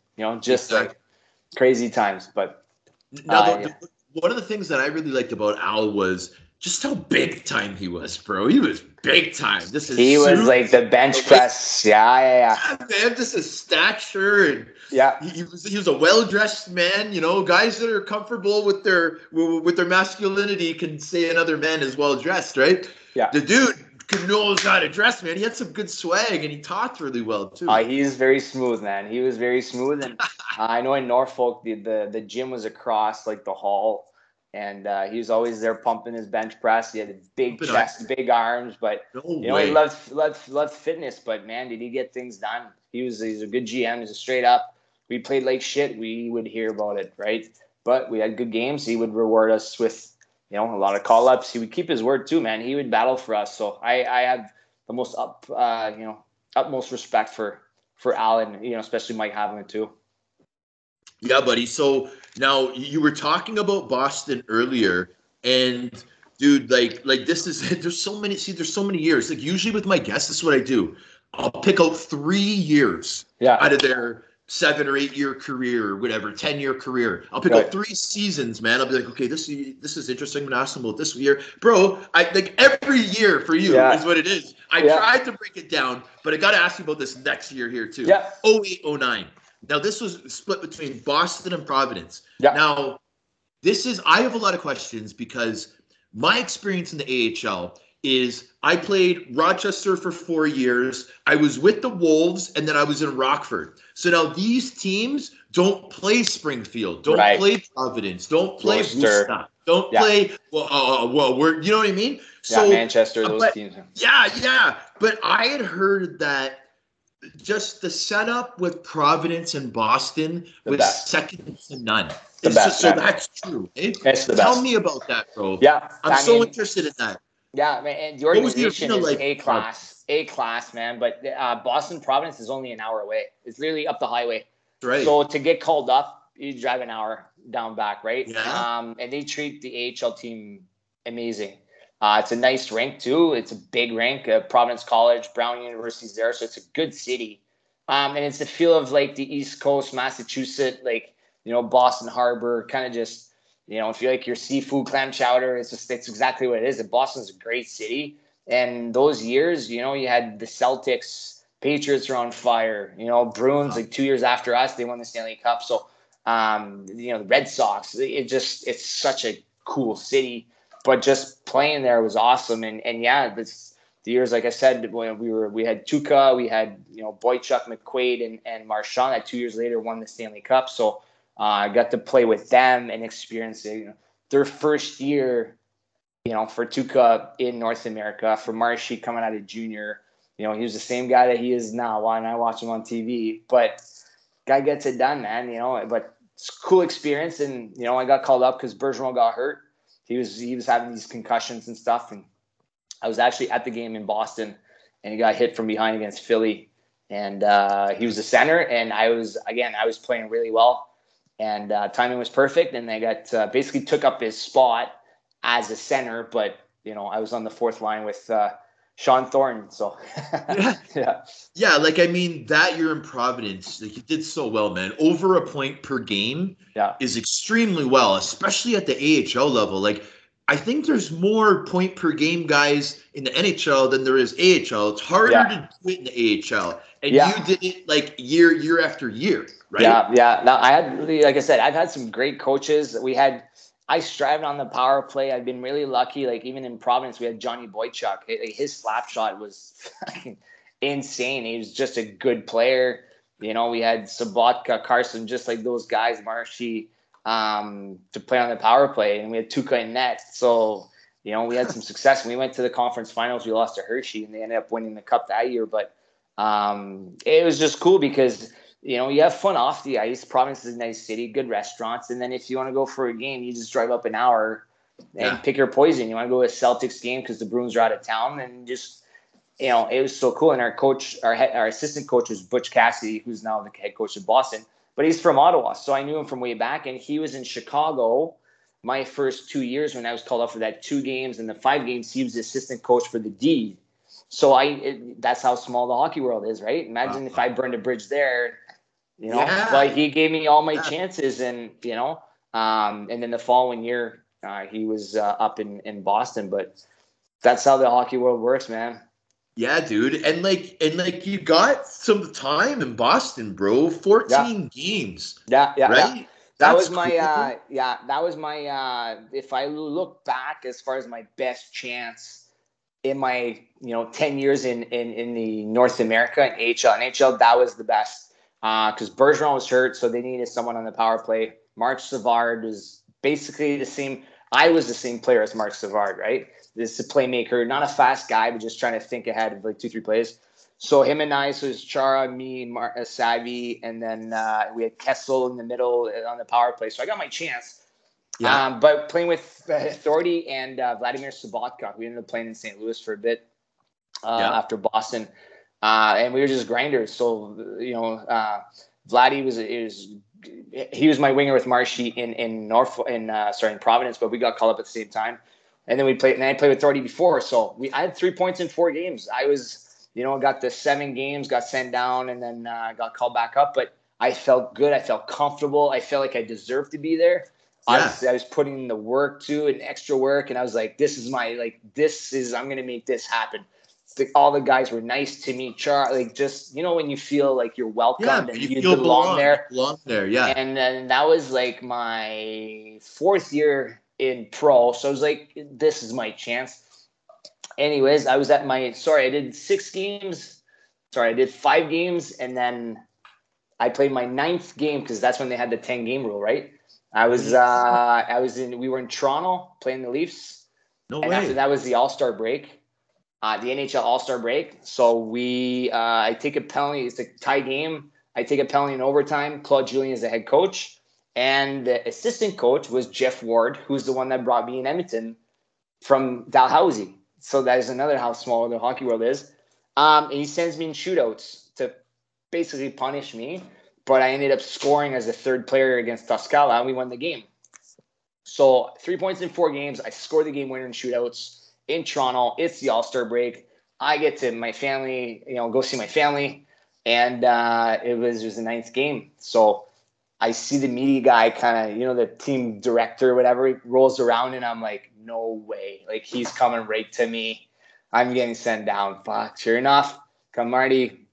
Just like crazy times. But now, one of the things that I really liked about Al was just how big time he was, bro. He was big time. He was like the bench press. Yeah. Man, just his stature. And he was a well-dressed man. Guys that are comfortable with their masculinity can say another man is well-dressed, right? Yeah. The dude knows how to dress, man. He had some good swag, and he talked really well, too. He's very smooth, man. He was very smooth. And I know in Norfolk, the gym was across, like, the hall. And he was always there pumping his bench press. He had a big chest, big arms, but he loved fitness. But man, did he get things done? He's a good GM. He's a straight up. We played like shit. We would hear about it, right? But we had good games. He would reward us with a lot of call ups. He would keep his word too, man. He would battle for us. So I have the most utmost respect for Alan, especially Mike Havlin too. Yeah, buddy. So now you were talking about Boston earlier, and dude, like this is there's so many years. Like usually with my guests, this is what I do. I'll pick out 3 years out of their 7 or 8 year career, or whatever, 10-year career. I'll pick up 3 seasons, man. I'll be like, okay, this is interesting. I'm going to ask them about this year. Bro, I like every year for you is what it is. I tried to break it down, but I got to ask you about this next year here too. 08-09. Now, this was split between Boston and Providence. Now, this is – I have a lot of questions because my experience in the AHL is I played Rochester for 4 years. I was with the Wolves, and then I was in Rockford. So now these teams don't play Springfield, don't play Providence, don't play Worcester, don't play well, you know what I mean? So Manchester, those teams. But I had heard that just the setup with Providence and Boston was second to none. So that's true. Tell me about that, bro. I'm interested in that. Yeah, man, and the organization is like A-class, man. But Boston, Providence is only an hour away. It's literally up the highway. Right. So to get called up, you drive an hour down back, right? Yeah. And they treat the AHL team amazing. It's a nice rink, too. It's a big rink. Providence College, Brown University's there, so it's a good city. And it's the feel of, like, the East Coast, Massachusetts, like, you know, Boston Harbor, kind of just... You know, if you like your seafood, clam chowder, it's just, that's exactly what it is. And Boston's a great city. And those years, you know, you had the Celtics, Patriots were on fire. You know, Bruins, like 2 years after us, they won the Stanley Cup. So, you know, the Red Sox, it just, it's such a cool city. But just playing there was awesome. And yeah, this, the years, like I said, when we had Tuca, we had, you know, Boychuk, McQuaid, and Marchand that 2 years later won the Stanley Cup. So, I got to play with them and experience it, you know, their first year, you know, for Tuca in North America, for Marshy coming out of junior. You know, he was the same guy that he is now, and I watch him on TV. But guy gets it done, man, you know. But it's a cool experience. And, you know, I got called up because Bergeron got hurt. He was having these concussions and stuff. And I was actually at the game in Boston, and he got hit from behind against Philly. And he was the center, and I was playing really well. And timing was perfect, and they got basically took up his spot as a center. But you know, I was on the fourth line with Sean Thorne. So like I mean, that year in Providence, like, you did so well, man. Over a point per game is extremely well, especially at the AHL level. Like, I think there's more point per game guys in the NHL than there is AHL. It's harder to do it in the AHL, and you did it like year after year. Right? Yeah. Now I've had some great coaches. I strived on the power play. I've been really lucky. Like even in Providence, we had Johnny Boychuk. His slap shot was fucking insane. He was just a good player. You know, we had Sabotka, Carson, just like those guys, Marshy, to play on the power play, and we had Tuca in net. So you know, we had some success. When we went to the conference finals, we lost to Hershey, and they ended up winning the cup that year. But it was just cool because. You know, you have fun off the ice. Providence is a nice city, good restaurants. And then if you want to go for a game, you just drive up an hour and pick your poison. You want to go to a Celtics game because the Bruins are out of town. And just, you know, it was so cool. And our coach, our assistant coach was Butch Cassidy, who's now the head coach of Boston. But he's from Ottawa, so I knew him from way back. And he was in Chicago my first 2 years when I was called up for that 2 games. And the 5 games, he was the assistant coach for the D. So that's how small the hockey world is, right? Imagine if I burned a bridge there. You know, like he gave me all my chances, and you know, and then the following year he was up in Boston. But that's how the hockey world works, man. Yeah, dude, and like you got some time in Boston, bro. 14 games. Right? Yeah. That was my if I look back as far as my best chance. In my, you know, 10 years in the North America and NHL, that was the best because Bergeron was hurt, so they needed someone on the power play. Marc Savard was basically the same. I was the same player as Marc Savard, right? This is a playmaker, not a fast guy, but just trying to think ahead of like 2-3 plays. So him and I, so it was Chara, me, Savvy, and then we had Kessel in the middle on the power play. So I got my chance. Yeah. But playing with Authority and Vladimir Sabotka, we ended up playing in St. Louis for a bit after Boston, and we were just grinders. So you know, Vladdy was my winger with Marshy in Norfolk, in Providence, but we got called up at the same time, and then we played. And I played with Authority before, so I had 3 points in 4 games. I was, you know, got the 7 games, got sent down, and then got called back up, but. I felt good. I felt comfortable. I felt like I deserved to be there. Yeah. Honestly, I was putting in the work too, and extra work. And I was like, I'm going to make this happen. All the guys were nice to me, Charlie. Like, just, you know, when you feel like you're welcomed and you belong there. Belong there, yeah. And then that was like my fourth year in pro. So I was like, this is my chance. Anyways, I was at my, I did 5 games, and then I played my 9th game because that's when they had the 10-game rule, right? We were in Toronto playing the Leafs. No way. After that was the All-Star break, the NHL All-Star break. So I take a penalty. It's a tie game. I take a penalty in overtime. Claude Julien is the head coach. And the assistant coach was Jeff Ward, who's the one that brought me in Edmonton from Dalhousie. So that is another how small the hockey world is. And he sends me in shootouts to basically punish me. But I ended up scoring as a third player against Toscala, and we won the game. So 3 points in 4 games. I scored the game winner in shootouts in Toronto. It's the All-Star break. I get to my family, go see my family. And it was the 9th game. So I see the media guy kind of, the team director, whatever, he rolls around, and I'm like, no way. Like, he's coming right to me. I'm getting sent down. Fuck. Sure enough, come Marty.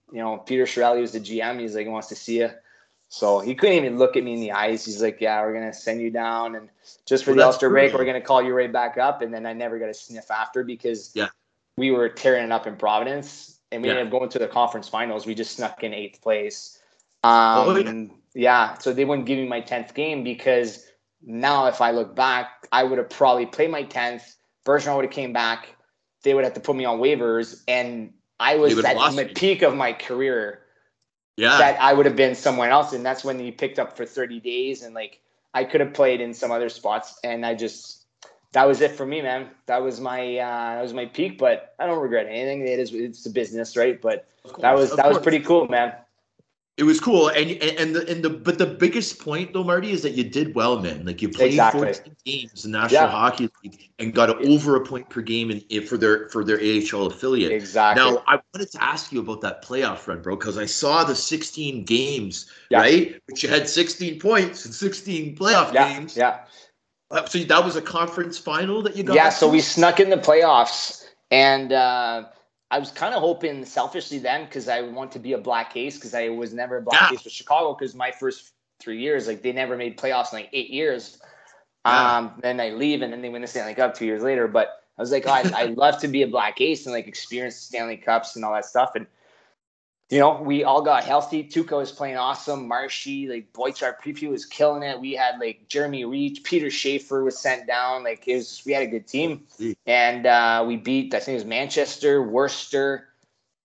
Peter Chiarelli was the GM. He's like, he wants to see you. So he couldn't even look at me in the eyes. He's like, yeah, we're going to send you down. And just for the Ulster break, we're going to call you right back up. And then I never got a sniff after because we were tearing it up in Providence. And we ended up going to the conference finals. We just snuck in 8th place. So they wouldn't give me my 10th game because now if I look back, I would have probably played my 10th. Bergeron would have came back. They would have to put me on waivers. And I was at the peak of my career that I would have been somewhere else. And that's when he picked up for 30 days. And like, I could have played in some other spots. And that was it for me, man. That was my peak, but I don't regret anything. It's a business, right? But that was pretty cool, man. It was cool. But the biggest point though, Marty, is that you did well, man. Like you played 14 games in the National Hockey League and got over a point per game for their AHL affiliate. Exactly. Now I wanted to ask you about that playoff run, bro, because I saw the 16 games, right? But you had 16 points and 16 playoff games. Yeah. So that was a conference final that you got? Yeah, so we snuck in the playoffs, and I was kind of hoping selfishly then because I want to be a black ace because I was never a black ace with Chicago because my first 3 years, like they never made playoffs in like 8 years. Then I leave and then they win the Stanley Cup 2 years later. But I was like, I'd love to be a black ace and like experience Stanley Cups and all that stuff. And, we all got healthy. Tuca was playing awesome. Marshy, like Boychard Preview was killing it. We had like Jeremy Reach, Peter Schaefer was sent down. Like we had a good team, and we beat. I think it was Manchester, Worcester,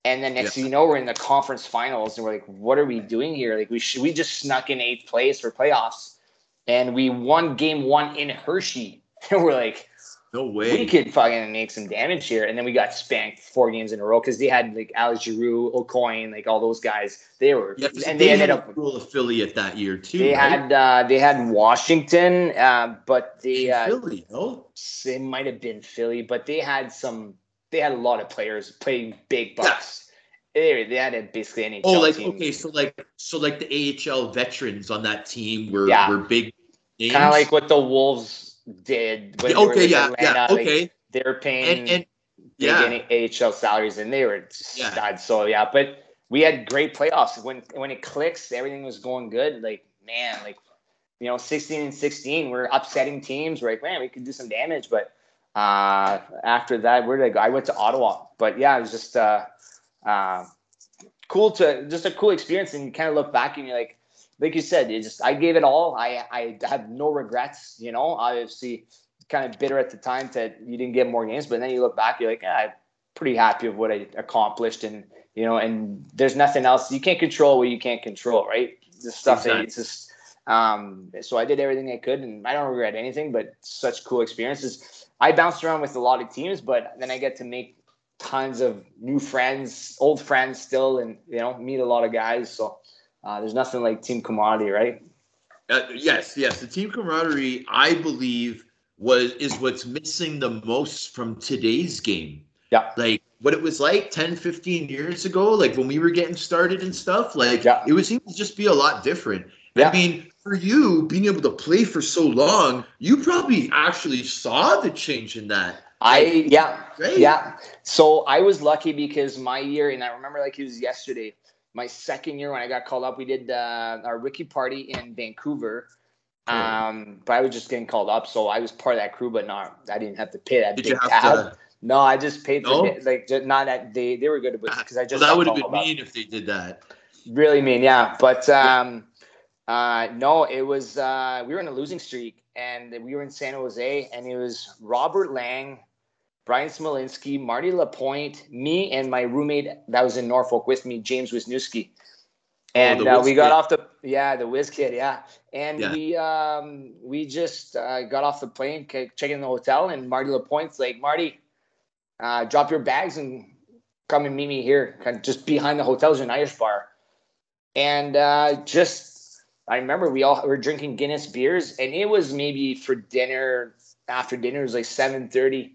and then next thing you know, we're in the conference finals, and we're like, "What are we doing here? Like we just snuck in 8th place for playoffs, and we won game 1 in Hershey, and we're like." No way. We could fucking make some damage here. And then we got spanked 4 games in a row because they had like Alex Giroux, O'Coin, like all those guys. They were and they ended up a cool affiliate that year too. They had they had Washington, but they Philly, no? It might have been Philly, but they had a lot of players playing big bucks. They had a basically an NHL team. So the AHL veterans on that team were big names. Kind of like what the Wolves did. They were paying big AHL salaries, and they were studs. So but we had great playoffs. When it clicks, everything was going good. Like man, 16 and 16, we're upsetting teams. We're like, man, we could do some damage. But after that, where did I go? I went to Ottawa. But yeah, it was just a cool experience, and you kind of look back and you're like. Like you said, I gave it all. I have no regrets, obviously kind of bitter at the time that you didn't get more games, but then you look back, you're like, I'm pretty happy with what I accomplished. And, and there's nothing else. You can't control what you can't control, right? The stuff that it's just, so I did everything I could, and I don't regret anything, but such cool experiences. I bounced around with a lot of teams, but then I get to make tons of new friends, old friends still, and, meet a lot of guys. So, there's nothing like team camaraderie, right? Yes. The team camaraderie, I believe, is what's missing the most from today's game. Yeah. Like what it was like 10, 15 years ago, like when we were getting started and stuff, like it would seem to just be a lot different. Yeah. I mean, for you being able to play for so long, you probably actually saw the change in that. So I was lucky because my year, and I remember like it was yesterday, my second year when I got called up, we did our rookie party in Vancouver. But I was just getting called up, so I was part of that crew, but not, I didn't have to pay that big tab. No, I just paid not that they were good with because I just that would have been mean if they did that. Really mean, yeah. But no, it was we were in a losing streak and we were in San Jose and it was Robert Lang, Brian Smolinski, Marty Lapointe, me and my roommate that was in Norfolk with me, James Wisniewski. And we got off the the whiz kid, and we just got off the plane, checked in the hotel, and Marty Lapointe's like, Marty, drop your bags and come and meet me here, kind of just behind the hotel's an Irish bar. And I remember we all were drinking Guinness beers, and it was maybe for dinner. After dinner, it was like 7:30,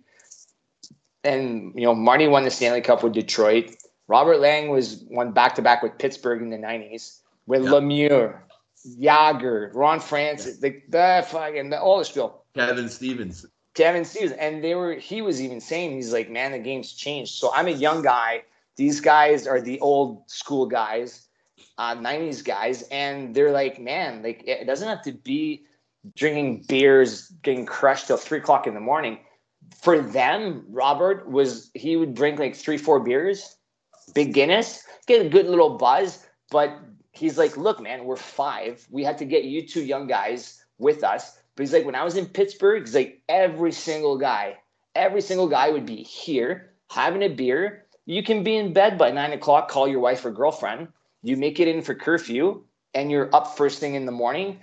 and you know Marty won the Stanley Cup with Detroit. Robert Lang won back-to-back with Pittsburgh in the 90s, with Lemieux, Jagr, Ron Francis, all the spiel. Kevin Stevens. And he was even saying, he's like, man, the game's changed. So I'm a young guy. These guys are the old school guys, 90s guys. And they're like, man, like it doesn't have to be drinking beers, getting crushed till 3 o'clock in the morning. For them, Robert he would drink like 3-4 beers. Big Guinness, get a good little buzz, but he's like, look, man, we're 5. We had to get you 2 young guys with us. But he's like, when I was in Pittsburgh, he's like, every single guy would be here having a beer. You can be in bed by 9 o'clock, call your wife or girlfriend. You make it in for curfew and you're up first thing in the morning.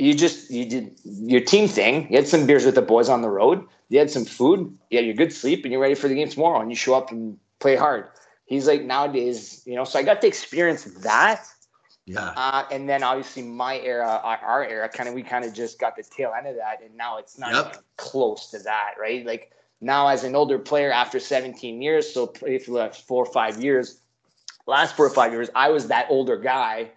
You did your team thing. You had some beers with the boys on the road. You had some food. You had your good sleep and you're ready for the game tomorrow and you show up and play hard. He's like, nowadays, you know, so I got to experience that. Yeah. And then obviously my era, our era, we just got the tail end of that. And now it's not even close to that, right? Like now as an older player after 17 years, so play for the last 4 or 5 years, I was that older guy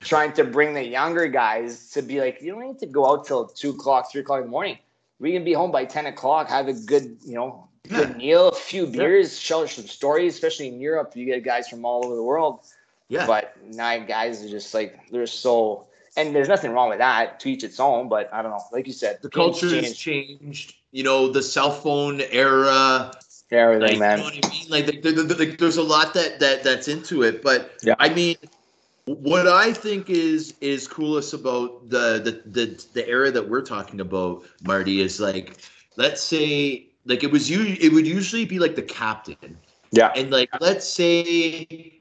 trying to bring the younger guys to be like, you don't need to go out till 2 o'clock, 3 o'clock in the morning. We can be home by 10 o'clock, have a good, you know, good meal, a few beers, share some stories, especially in Europe. You get guys from all over the world. Yeah. But now guys are just like, they're so, and there's nothing wrong with that, to each its own, but I don't know. Like you said, the culture has changed. You know, the cell phone era. Everything, like, man. You know what I mean? Like, there's a lot that's into it. But, I mean, what I think is coolest about the era that we're talking about, Marty, is like, let's say, like it would usually be like the captain. Yeah. And like, let's say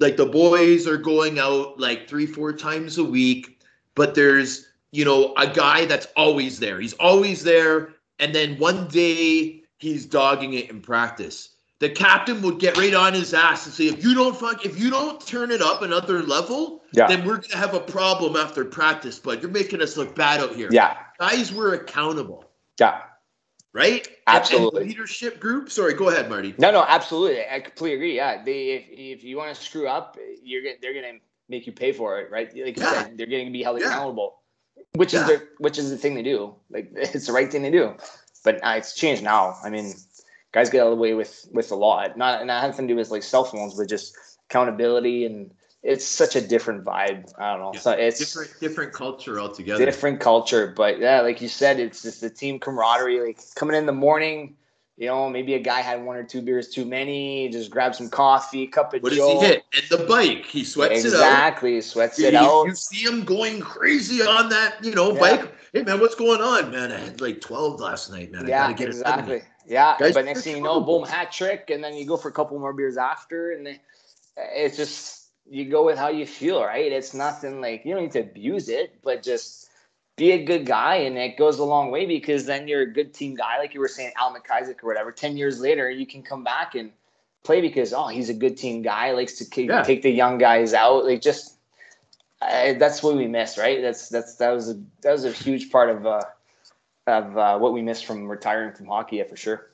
like the boys are going out like 3-4 times a week, but there's, you know, a guy that's always there. He's always there. And then one day he's dogging it in practice. The captain would get right on his ass and say, if you don't turn it up another level, then we're going to have a problem after practice, bud. You're making us look bad out here. Yeah. Guys were accountable. Yeah. Right? Absolutely. And leadership group? Sorry, go ahead, Marty. No, absolutely. I completely agree. Yeah. If you want to screw up, they're going to make you pay for it, right? Like you said, they're going to be held accountable, which is the thing they do. Like it's the right thing to do. But it's changed now. I mean, guys get out of the way with a lot. Not having to do with like cell phones, but just accountability, and it's such a different vibe. I don't know. Yeah. So it's different culture altogether. Different culture, but yeah, like you said, it's just the team camaraderie. Like coming in the morning, you know, maybe a guy had 1 or 2 beers too many. Just grab some coffee, cup of joe. What does he hit? And the bike, he sweats it out. Exactly, sweats it out. You see him going crazy on that, you know, bike. Hey man, what's going on, man? I had like 12 last night, man. I gotta get exactly. Yeah, guys, but next thing you know, boom, hat trick, and then you go for a couple more beers after, and it's just you go with how you feel, right? It's nothing like you don't need to abuse it, but just be a good guy, and it goes a long way because then you're a good team guy, like you were saying, Al McIsaac or whatever. 10 years later, you can come back and play because he's a good team guy, likes to take the young guys out, like just that's what we miss, right? That was a huge part of what we missed from retiring from hockey, for sure.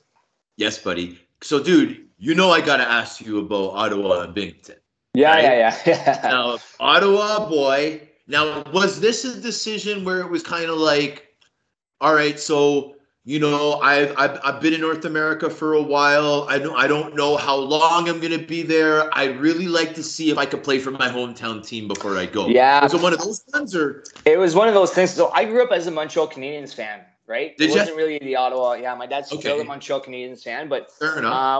Yes, buddy. So, dude, you know I got to ask you about Ottawa and Binghamton. Yeah, right? Yeah. Now, Ottawa, boy. Now, was this a decision where it was kind of like, all right, so, you know, I've been in North America for a while. I don't know how long I'm going to be there. I'd really like to see if I could play for my hometown team before I go. Yeah. Was it one of those things? Or? It was one of those things. So I grew up as a Montreal Canadiens fan. Right? It wasn't really the Ottawa. Yeah, my dad's still a Montreal Canadiens fan, but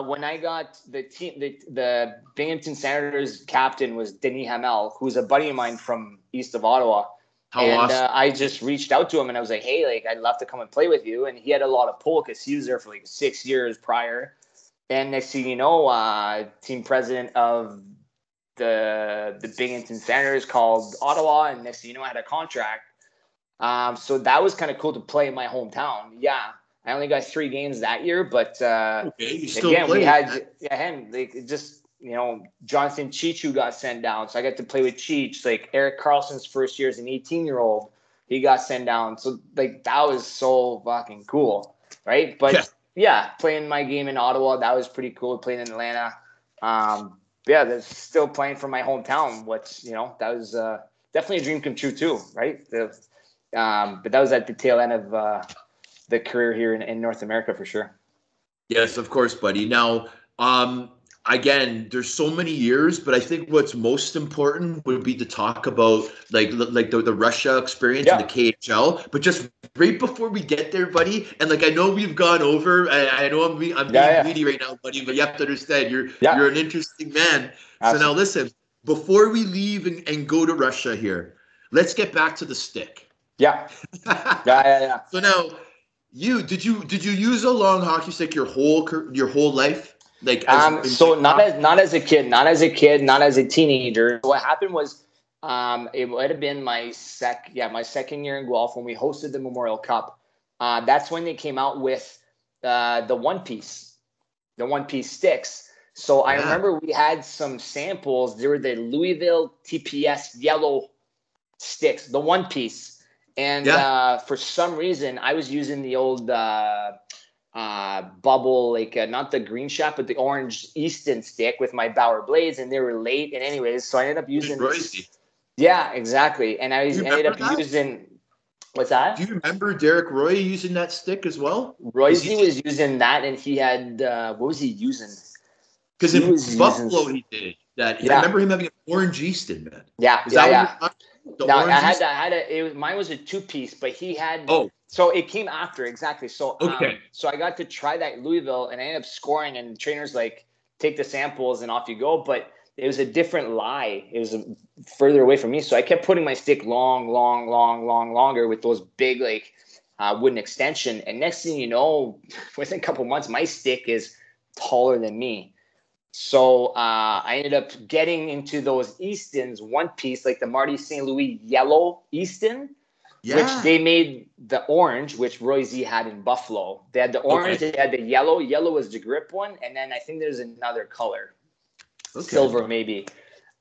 when I got the team, the Binghamton Senators captain was Denis Hamel, who's a buddy of mine from east of Ottawa. How awesome. I just reached out to him and I was like, hey, like, I'd love to come and play with you. And he had a lot of pull because he was there for like 6 years prior. And next thing you know, team president of the Binghamton Senators called Ottawa, and next thing you know, I had a contract. So that was kind of cool to play in my hometown. Yeah, I only got 3 games that year, but again, we had Jonathan Chichu got sent down, so I got to play with Chich. Like Eric Carlson's first year as an 18-year-old, he got sent down. So like that was so fucking cool, right? But yeah, playing my game in Ottawa, that was pretty cool. Playing in Atlanta, yeah, that's still playing for my hometown. That was definitely a dream come true too, right? But that was at the tail end of the career here in North America for sure. Yes, of course, buddy. Now, again, there's so many years, but I think what's most important would be to talk about like the Russia experience and the KHL. But just right before we get there, buddy, and like I know we've gone over. I know I'm being greedy right now, buddy, but you have to understand you're an interesting man. Absolutely. So now listen, before we leave and go to Russia here, let's get back to the stick. Yeah. So now, did you use a long hockey stick your whole life? Like not as a kid, not as a teenager. What happened was, it might have been my second year in Guelph when we hosted the Memorial Cup. That's when they came out with the one piece sticks. So I remember we had some samples. They were the Louisville TPS yellow sticks, the one piece. And for some reason, I was using the old bubble, not the green shot, but the orange Easton stick with my Bauer blades, and they were late. And anyways, so I ended up using this. Yeah, exactly. And I ended up using – what's that? Do you remember Derek Roy using that stick as well? Royce was using that, and he had what was he using? Because in Buffalo he did that. Yeah. I remember him having an orange Easton, man. Yeah, mine was a two-piece, but he had. Oh. So it came after exactly. So so I got to try that Louisville, and I ended up scoring. And the trainers like take the samples and off you go. But it was a different lie. It was further away from me, so I kept putting my stick longer with those big wooden extension. And next thing you know, within a couple months, my stick is taller than me. So I ended up getting into those Eastons one piece, like the Marty St. Louis yellow Easton, which they made the orange, which Roy Z had in Buffalo. They had the orange, they had the yellow. Yellow was the grip one, and then I think there's another color, silver maybe.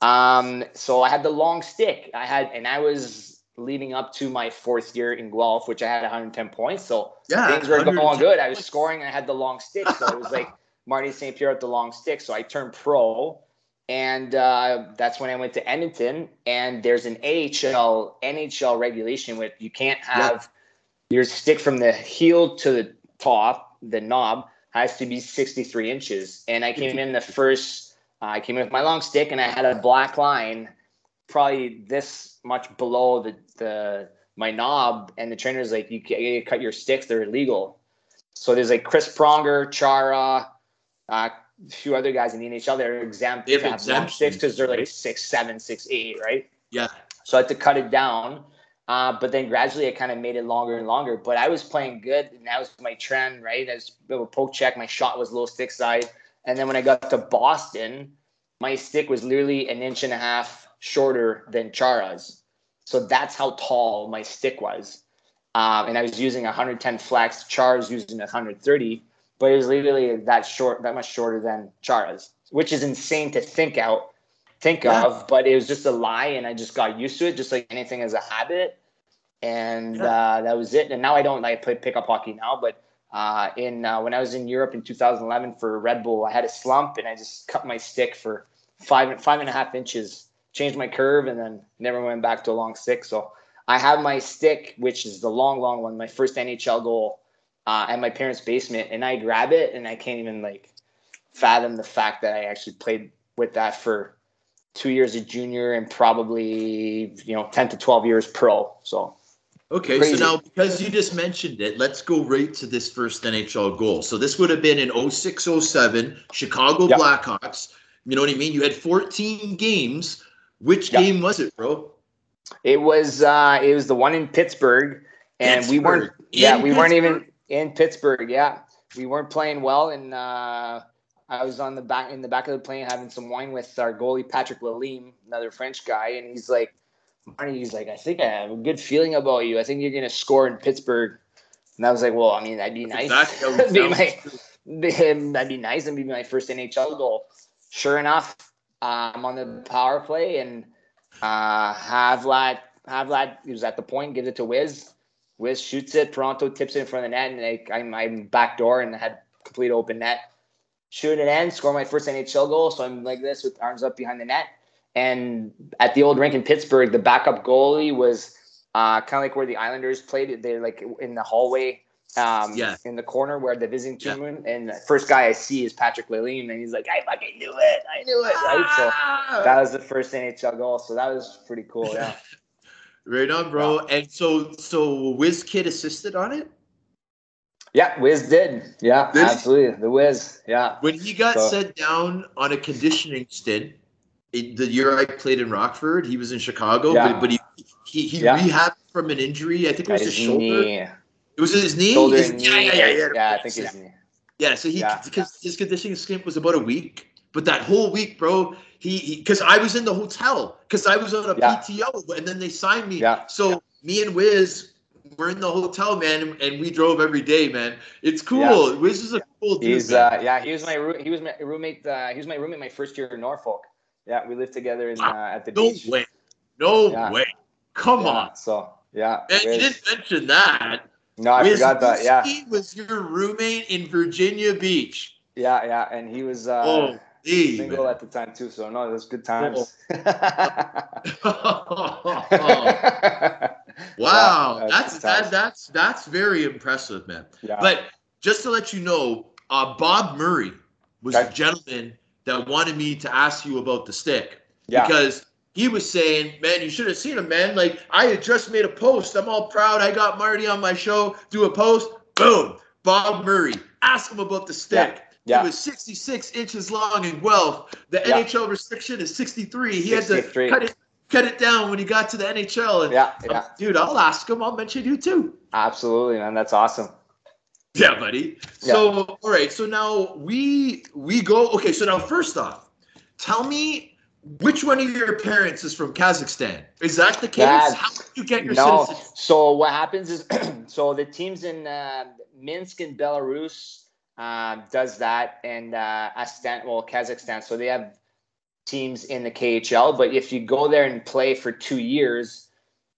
So I had the long stick. I was leading up to my fourth year in Guelph, which I had 110 points. So things were going good. I was scoring. I had the long stick, so it was like. Martin St. Pierre at the long stick. So I turned pro, and that's when I went to Edmonton. And there's an AHL, NHL regulation where you can't have your stick from the heel to the top. The knob has to be 63 inches. And I came in I came in with my long stick, and I had a black line probably this much below my knob. And the trainer's like, you cut your sticks, they're illegal. So there's like Chris Pronger, Chara, a few other guys in the NHL that are exempt. They have exemptions because they're like 6'7", 6'8", right? Yeah. So I had to cut it down, but then gradually I kind of made it longer and longer. But I was playing good, and that was my trend, right? I was able to poke check. My shot was low stick side, and then when I got to Boston, my stick was literally an inch and a half shorter than Chara's. So that's how tall my stick was, and I was using 110 flex. Chara's using 130. But it was literally that much shorter than Chara's, which is insane to think of. But it was just a lie, and I just got used to it, just like anything as a habit. And that was it. And now I play pickup hockey now, but When I was in Europe in 2011 for Red Bull, I had a slump and I just cut my stick for five and a half inches, changed my curve, and then never went back to a long stick. So I have my stick, which is the long one, my first NHL goal at my parents' basement, and I grab it and I can't even like fathom the fact that I actually played with that for 2 years as junior and probably 10 to 12 years pro. So. Okay, crazy. So now because you just mentioned it, let's go right to this first NHL goal. So this would have been in 06-07, Chicago Blackhawks. You know what I mean? You had 14 games. Which game was it, bro? It was the one in Pittsburgh, and we weren't. We weren't even in Pittsburgh. Yeah, we weren't playing well, and I was on the back in the back of the plane having some wine with our goalie Patrick Lalime, another French guy, and he's like. He's like, I think I have a good feeling about you. I think you're going to score in Pittsburgh. And I was like, well, I mean, that'd be nice. That'd be nice and be my first NHL goal. Sure enough, I'm on the power play, and Havlat, he was at the point, gives it to Wiz. Wiz shoots it. Pronto tips it in front of the net, and I'm back door and I had complete open net. Shoot it in, score my first NHL goal. So I'm like this with arms up behind the net. And at the old rink in Pittsburgh, the backup goalie was kind of like where the Islanders played. They're like in the hallway in the corner where the visiting team went. And the first guy I see is Patrick Lalime, and he's like, I fucking knew it. I knew it. Right? So that was the first NHL goal. So that was pretty cool. Yeah. Right on, bro. Wow. And so Wiz Kid assisted on it? Yeah, Wiz did. Yeah, Wiz? Absolutely. The Wiz. Yeah. When he got set down on a conditioning stint, the year I played in Rockford, he was in Chicago, but he rehabbed from an injury. I think it was his shoulder. Knee. It was his knee? Shoulder his knee. Yeah, I think his knee. Yeah, so his conditioning stint was about a week. But that whole week, bro, because I was in the hotel. Because I was on a PTO, and then they signed me. Yeah. So me and Wiz were in the hotel, man, and we drove every day, man. It's cool. Yeah. Wiz is a cool dude, man. Yeah, he was my roommate my first year in Norfolk. Yeah, we lived together at the beach. No way. Come on. So, man, you didn't mention that. No, I forgot that, He was your roommate in Virginia Beach. Yeah, and he was single at the time too, so no, it was good times. Wow, that's very impressive, man. Yeah. But just to let you know, Bob Murray was a gentleman that wanted me to ask you about the stick because he was saying, man, you should have seen him, man. Like, I had just made a post. I'm all proud. I got Marty on my show. Do a post. Boom. Bob Murray. Ask him about the stick. Yeah. It was 66 inches long in Guelph. The NHL restriction is 63. He 63. Had to cut it down when he got to the NHL. And dude, I'll ask him. I'll mention you too. Absolutely, man. That's awesome. Yeah, buddy. Yeah. So, all right. So now we go. Okay. So now, first off, tell me which one of your parents is from Kazakhstan? Is that the case? How did you get your citizenship? So what happens is, the teams in Minsk and Belarus does that, and Kazakhstan. So they have teams in the KHL, but if you go there and play for 2 years,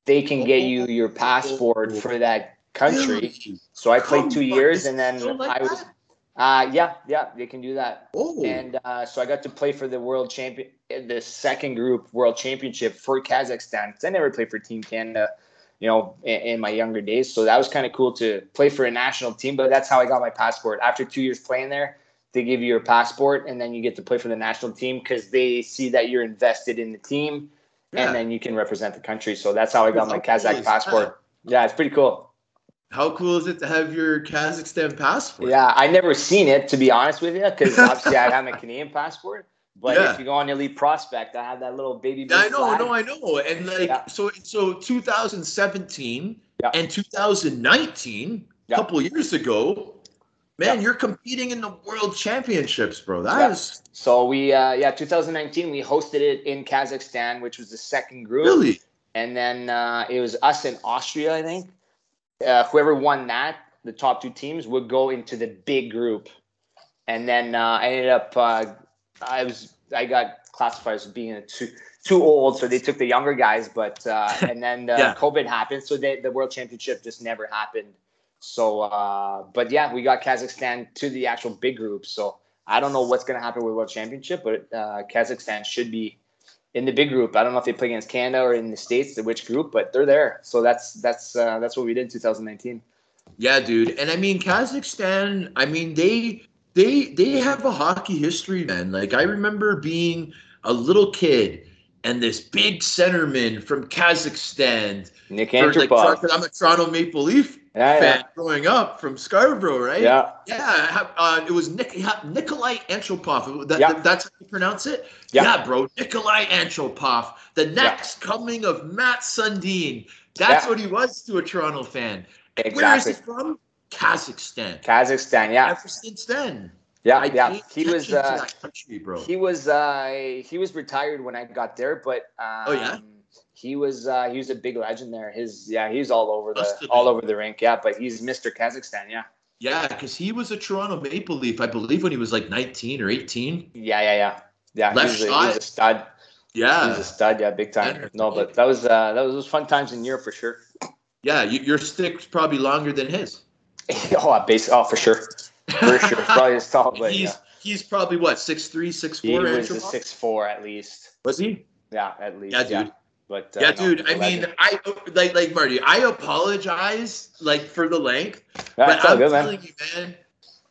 they can get you your passport for that country. So I played 2 years, and then I was they can do that. And so I got to play for the the second group world championship for Kazakhstan, because I never played for Team Canada in my younger days, so that was kind of cool to play for a national team. But that's how I got my passport. After 2 years playing there, they give you your passport, and then you get to play for the national team because they see that you're invested in the team, and then you can represent the country. So that's how I got my Kazakh passport. Yeah, it's pretty cool. How cool is it to have your Kazakhstan passport? Yeah, I never seen it, to be honest with you, because obviously I have my Canadian passport. But if you go on Elite Prospect, I have that little baby. Yeah, I know, I know. And so 2017 and 2019, a couple of years ago, man, you're competing in the World Championships, bro. That is. So we, 2019, we hosted it in Kazakhstan, which was the second group. Really? And then it was us in Austria, I think. Whoever won that, the top two teams, would go into the big group. And then I ended up I got classified as being too old, so they took the younger guys. But and then COVID happened, so the World Championship just never happened. So, but yeah, we got Kazakhstan to the actual big group. So I don't know what's going to happen with World Championship, but Kazakhstan should be in the big group. I don't know if they play against Canada or in the States, which group, but they're there. So that's what we did in 2019. Yeah, dude. And I mean, Kazakhstan, I mean, they have a hockey history, man. Like, I remember being a little kid and this big centerman from Kazakhstan. Nick Antropov. I'm a Toronto Maple Leaf fan growing up from Scarborough, right? Yeah. Yeah. It was Nikolai Antropov. That's how you pronounce it? Yeah, bro. Nikolai Antropov. The next coming of Matt Sundin. That's what he was to a Toronto fan. Exactly. Where is he from? Kazakhstan. Kazakhstan, yeah. Ever since then. Yeah, yeah. He was retired when I got there, but he was a big legend there. He's all over the rink. Yeah, but he's Mr. Kazakhstan. Yeah. Yeah, because he was a Toronto Maple Leaf, I believe, when he was like 19 or 18. Yeah. He was a stud. Yeah, he's a stud. Yeah, big time. No, but that was fun times in Europe for sure. Yeah, your stick's probably longer than his. Oh, for sure. For sure. Probably his tall, but he's probably what, 6'3", 6'4"? He was 6'4" at least. Was he? Yeah, at least. Yeah, dude. But dude. I mean, I like Marty. I apologize for the length, but I'm telling you, man,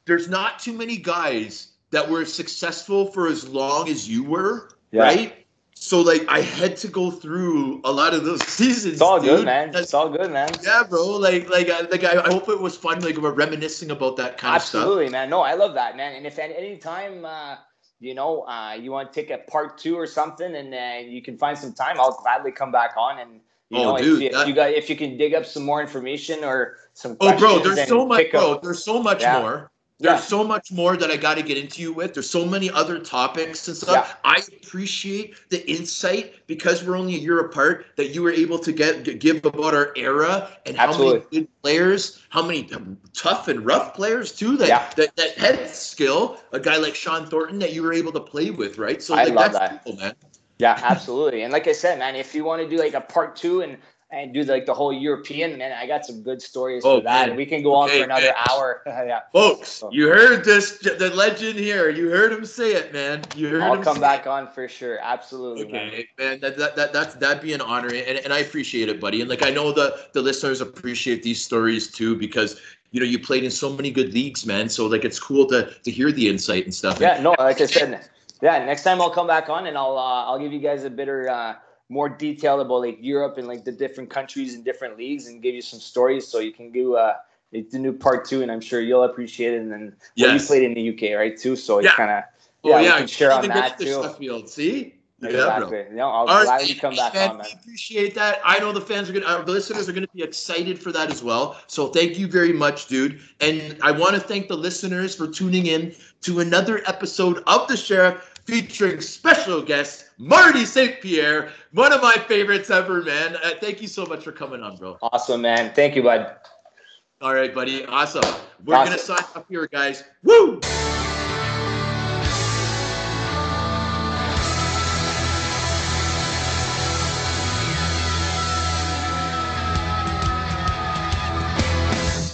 there's not too many guys that were successful for as long as you were, right? So, I had to go through a lot of those seasons. It's all good, man. It's all good, man. Yeah, bro. I hope it was fun. We're reminiscing about that kind of stuff. Absolutely, man. No, I love that, man. And if at any time, you want to take a part two or something, and you can find some time, I'll gladly come back on. And if you can dig up some more information or some questions. Oh, bro, there's so much more. There's so much more that I got to get into you with. There's so many other topics and stuff. Yeah. I appreciate the insight, because we're only a year apart, that you were able to give about our era and how many good players, how many tough and rough players too that had skill. A guy like Sean Thornton that you were able to play with, right? So I love that. Cool, man. Yeah, absolutely. And like I said, man, if you want to do a part two and do the whole European, man, I got some good stories for that. Man. We can go on for another hour. Folks, you heard this, the legend here. You heard him say it, man. You heard him come back on for sure. Absolutely. Okay, man. That'd be an honor. And I appreciate it, buddy. And I know the listeners appreciate these stories too, because you played in so many good leagues, man. So it's cool to hear the insight and stuff. Yeah, no, like I said, next time I'll come back on and I'll give you guys a bitter more detailed about Europe and the different countries and different leagues, and give you some stories so you can do the new part two, and I'm sure you'll appreciate it. And then you played in the UK, right, too? So it's kind of we can share on that too. Sheffield, see? Exactly. Yeah, bro. I'll gladly come back on, man. I appreciate that. I know the listeners are going to be excited for that as well. So thank you very much, dude. And I want to thank the listeners for tuning in to another episode of The Sheriff, featuring special guest Marty St. Pierre, one of my favorites ever, man. Thank you so much for coming on, bro. Awesome, man. Thank you, bud. All right, buddy. Awesome. We're going to sign up here, guys. Woo!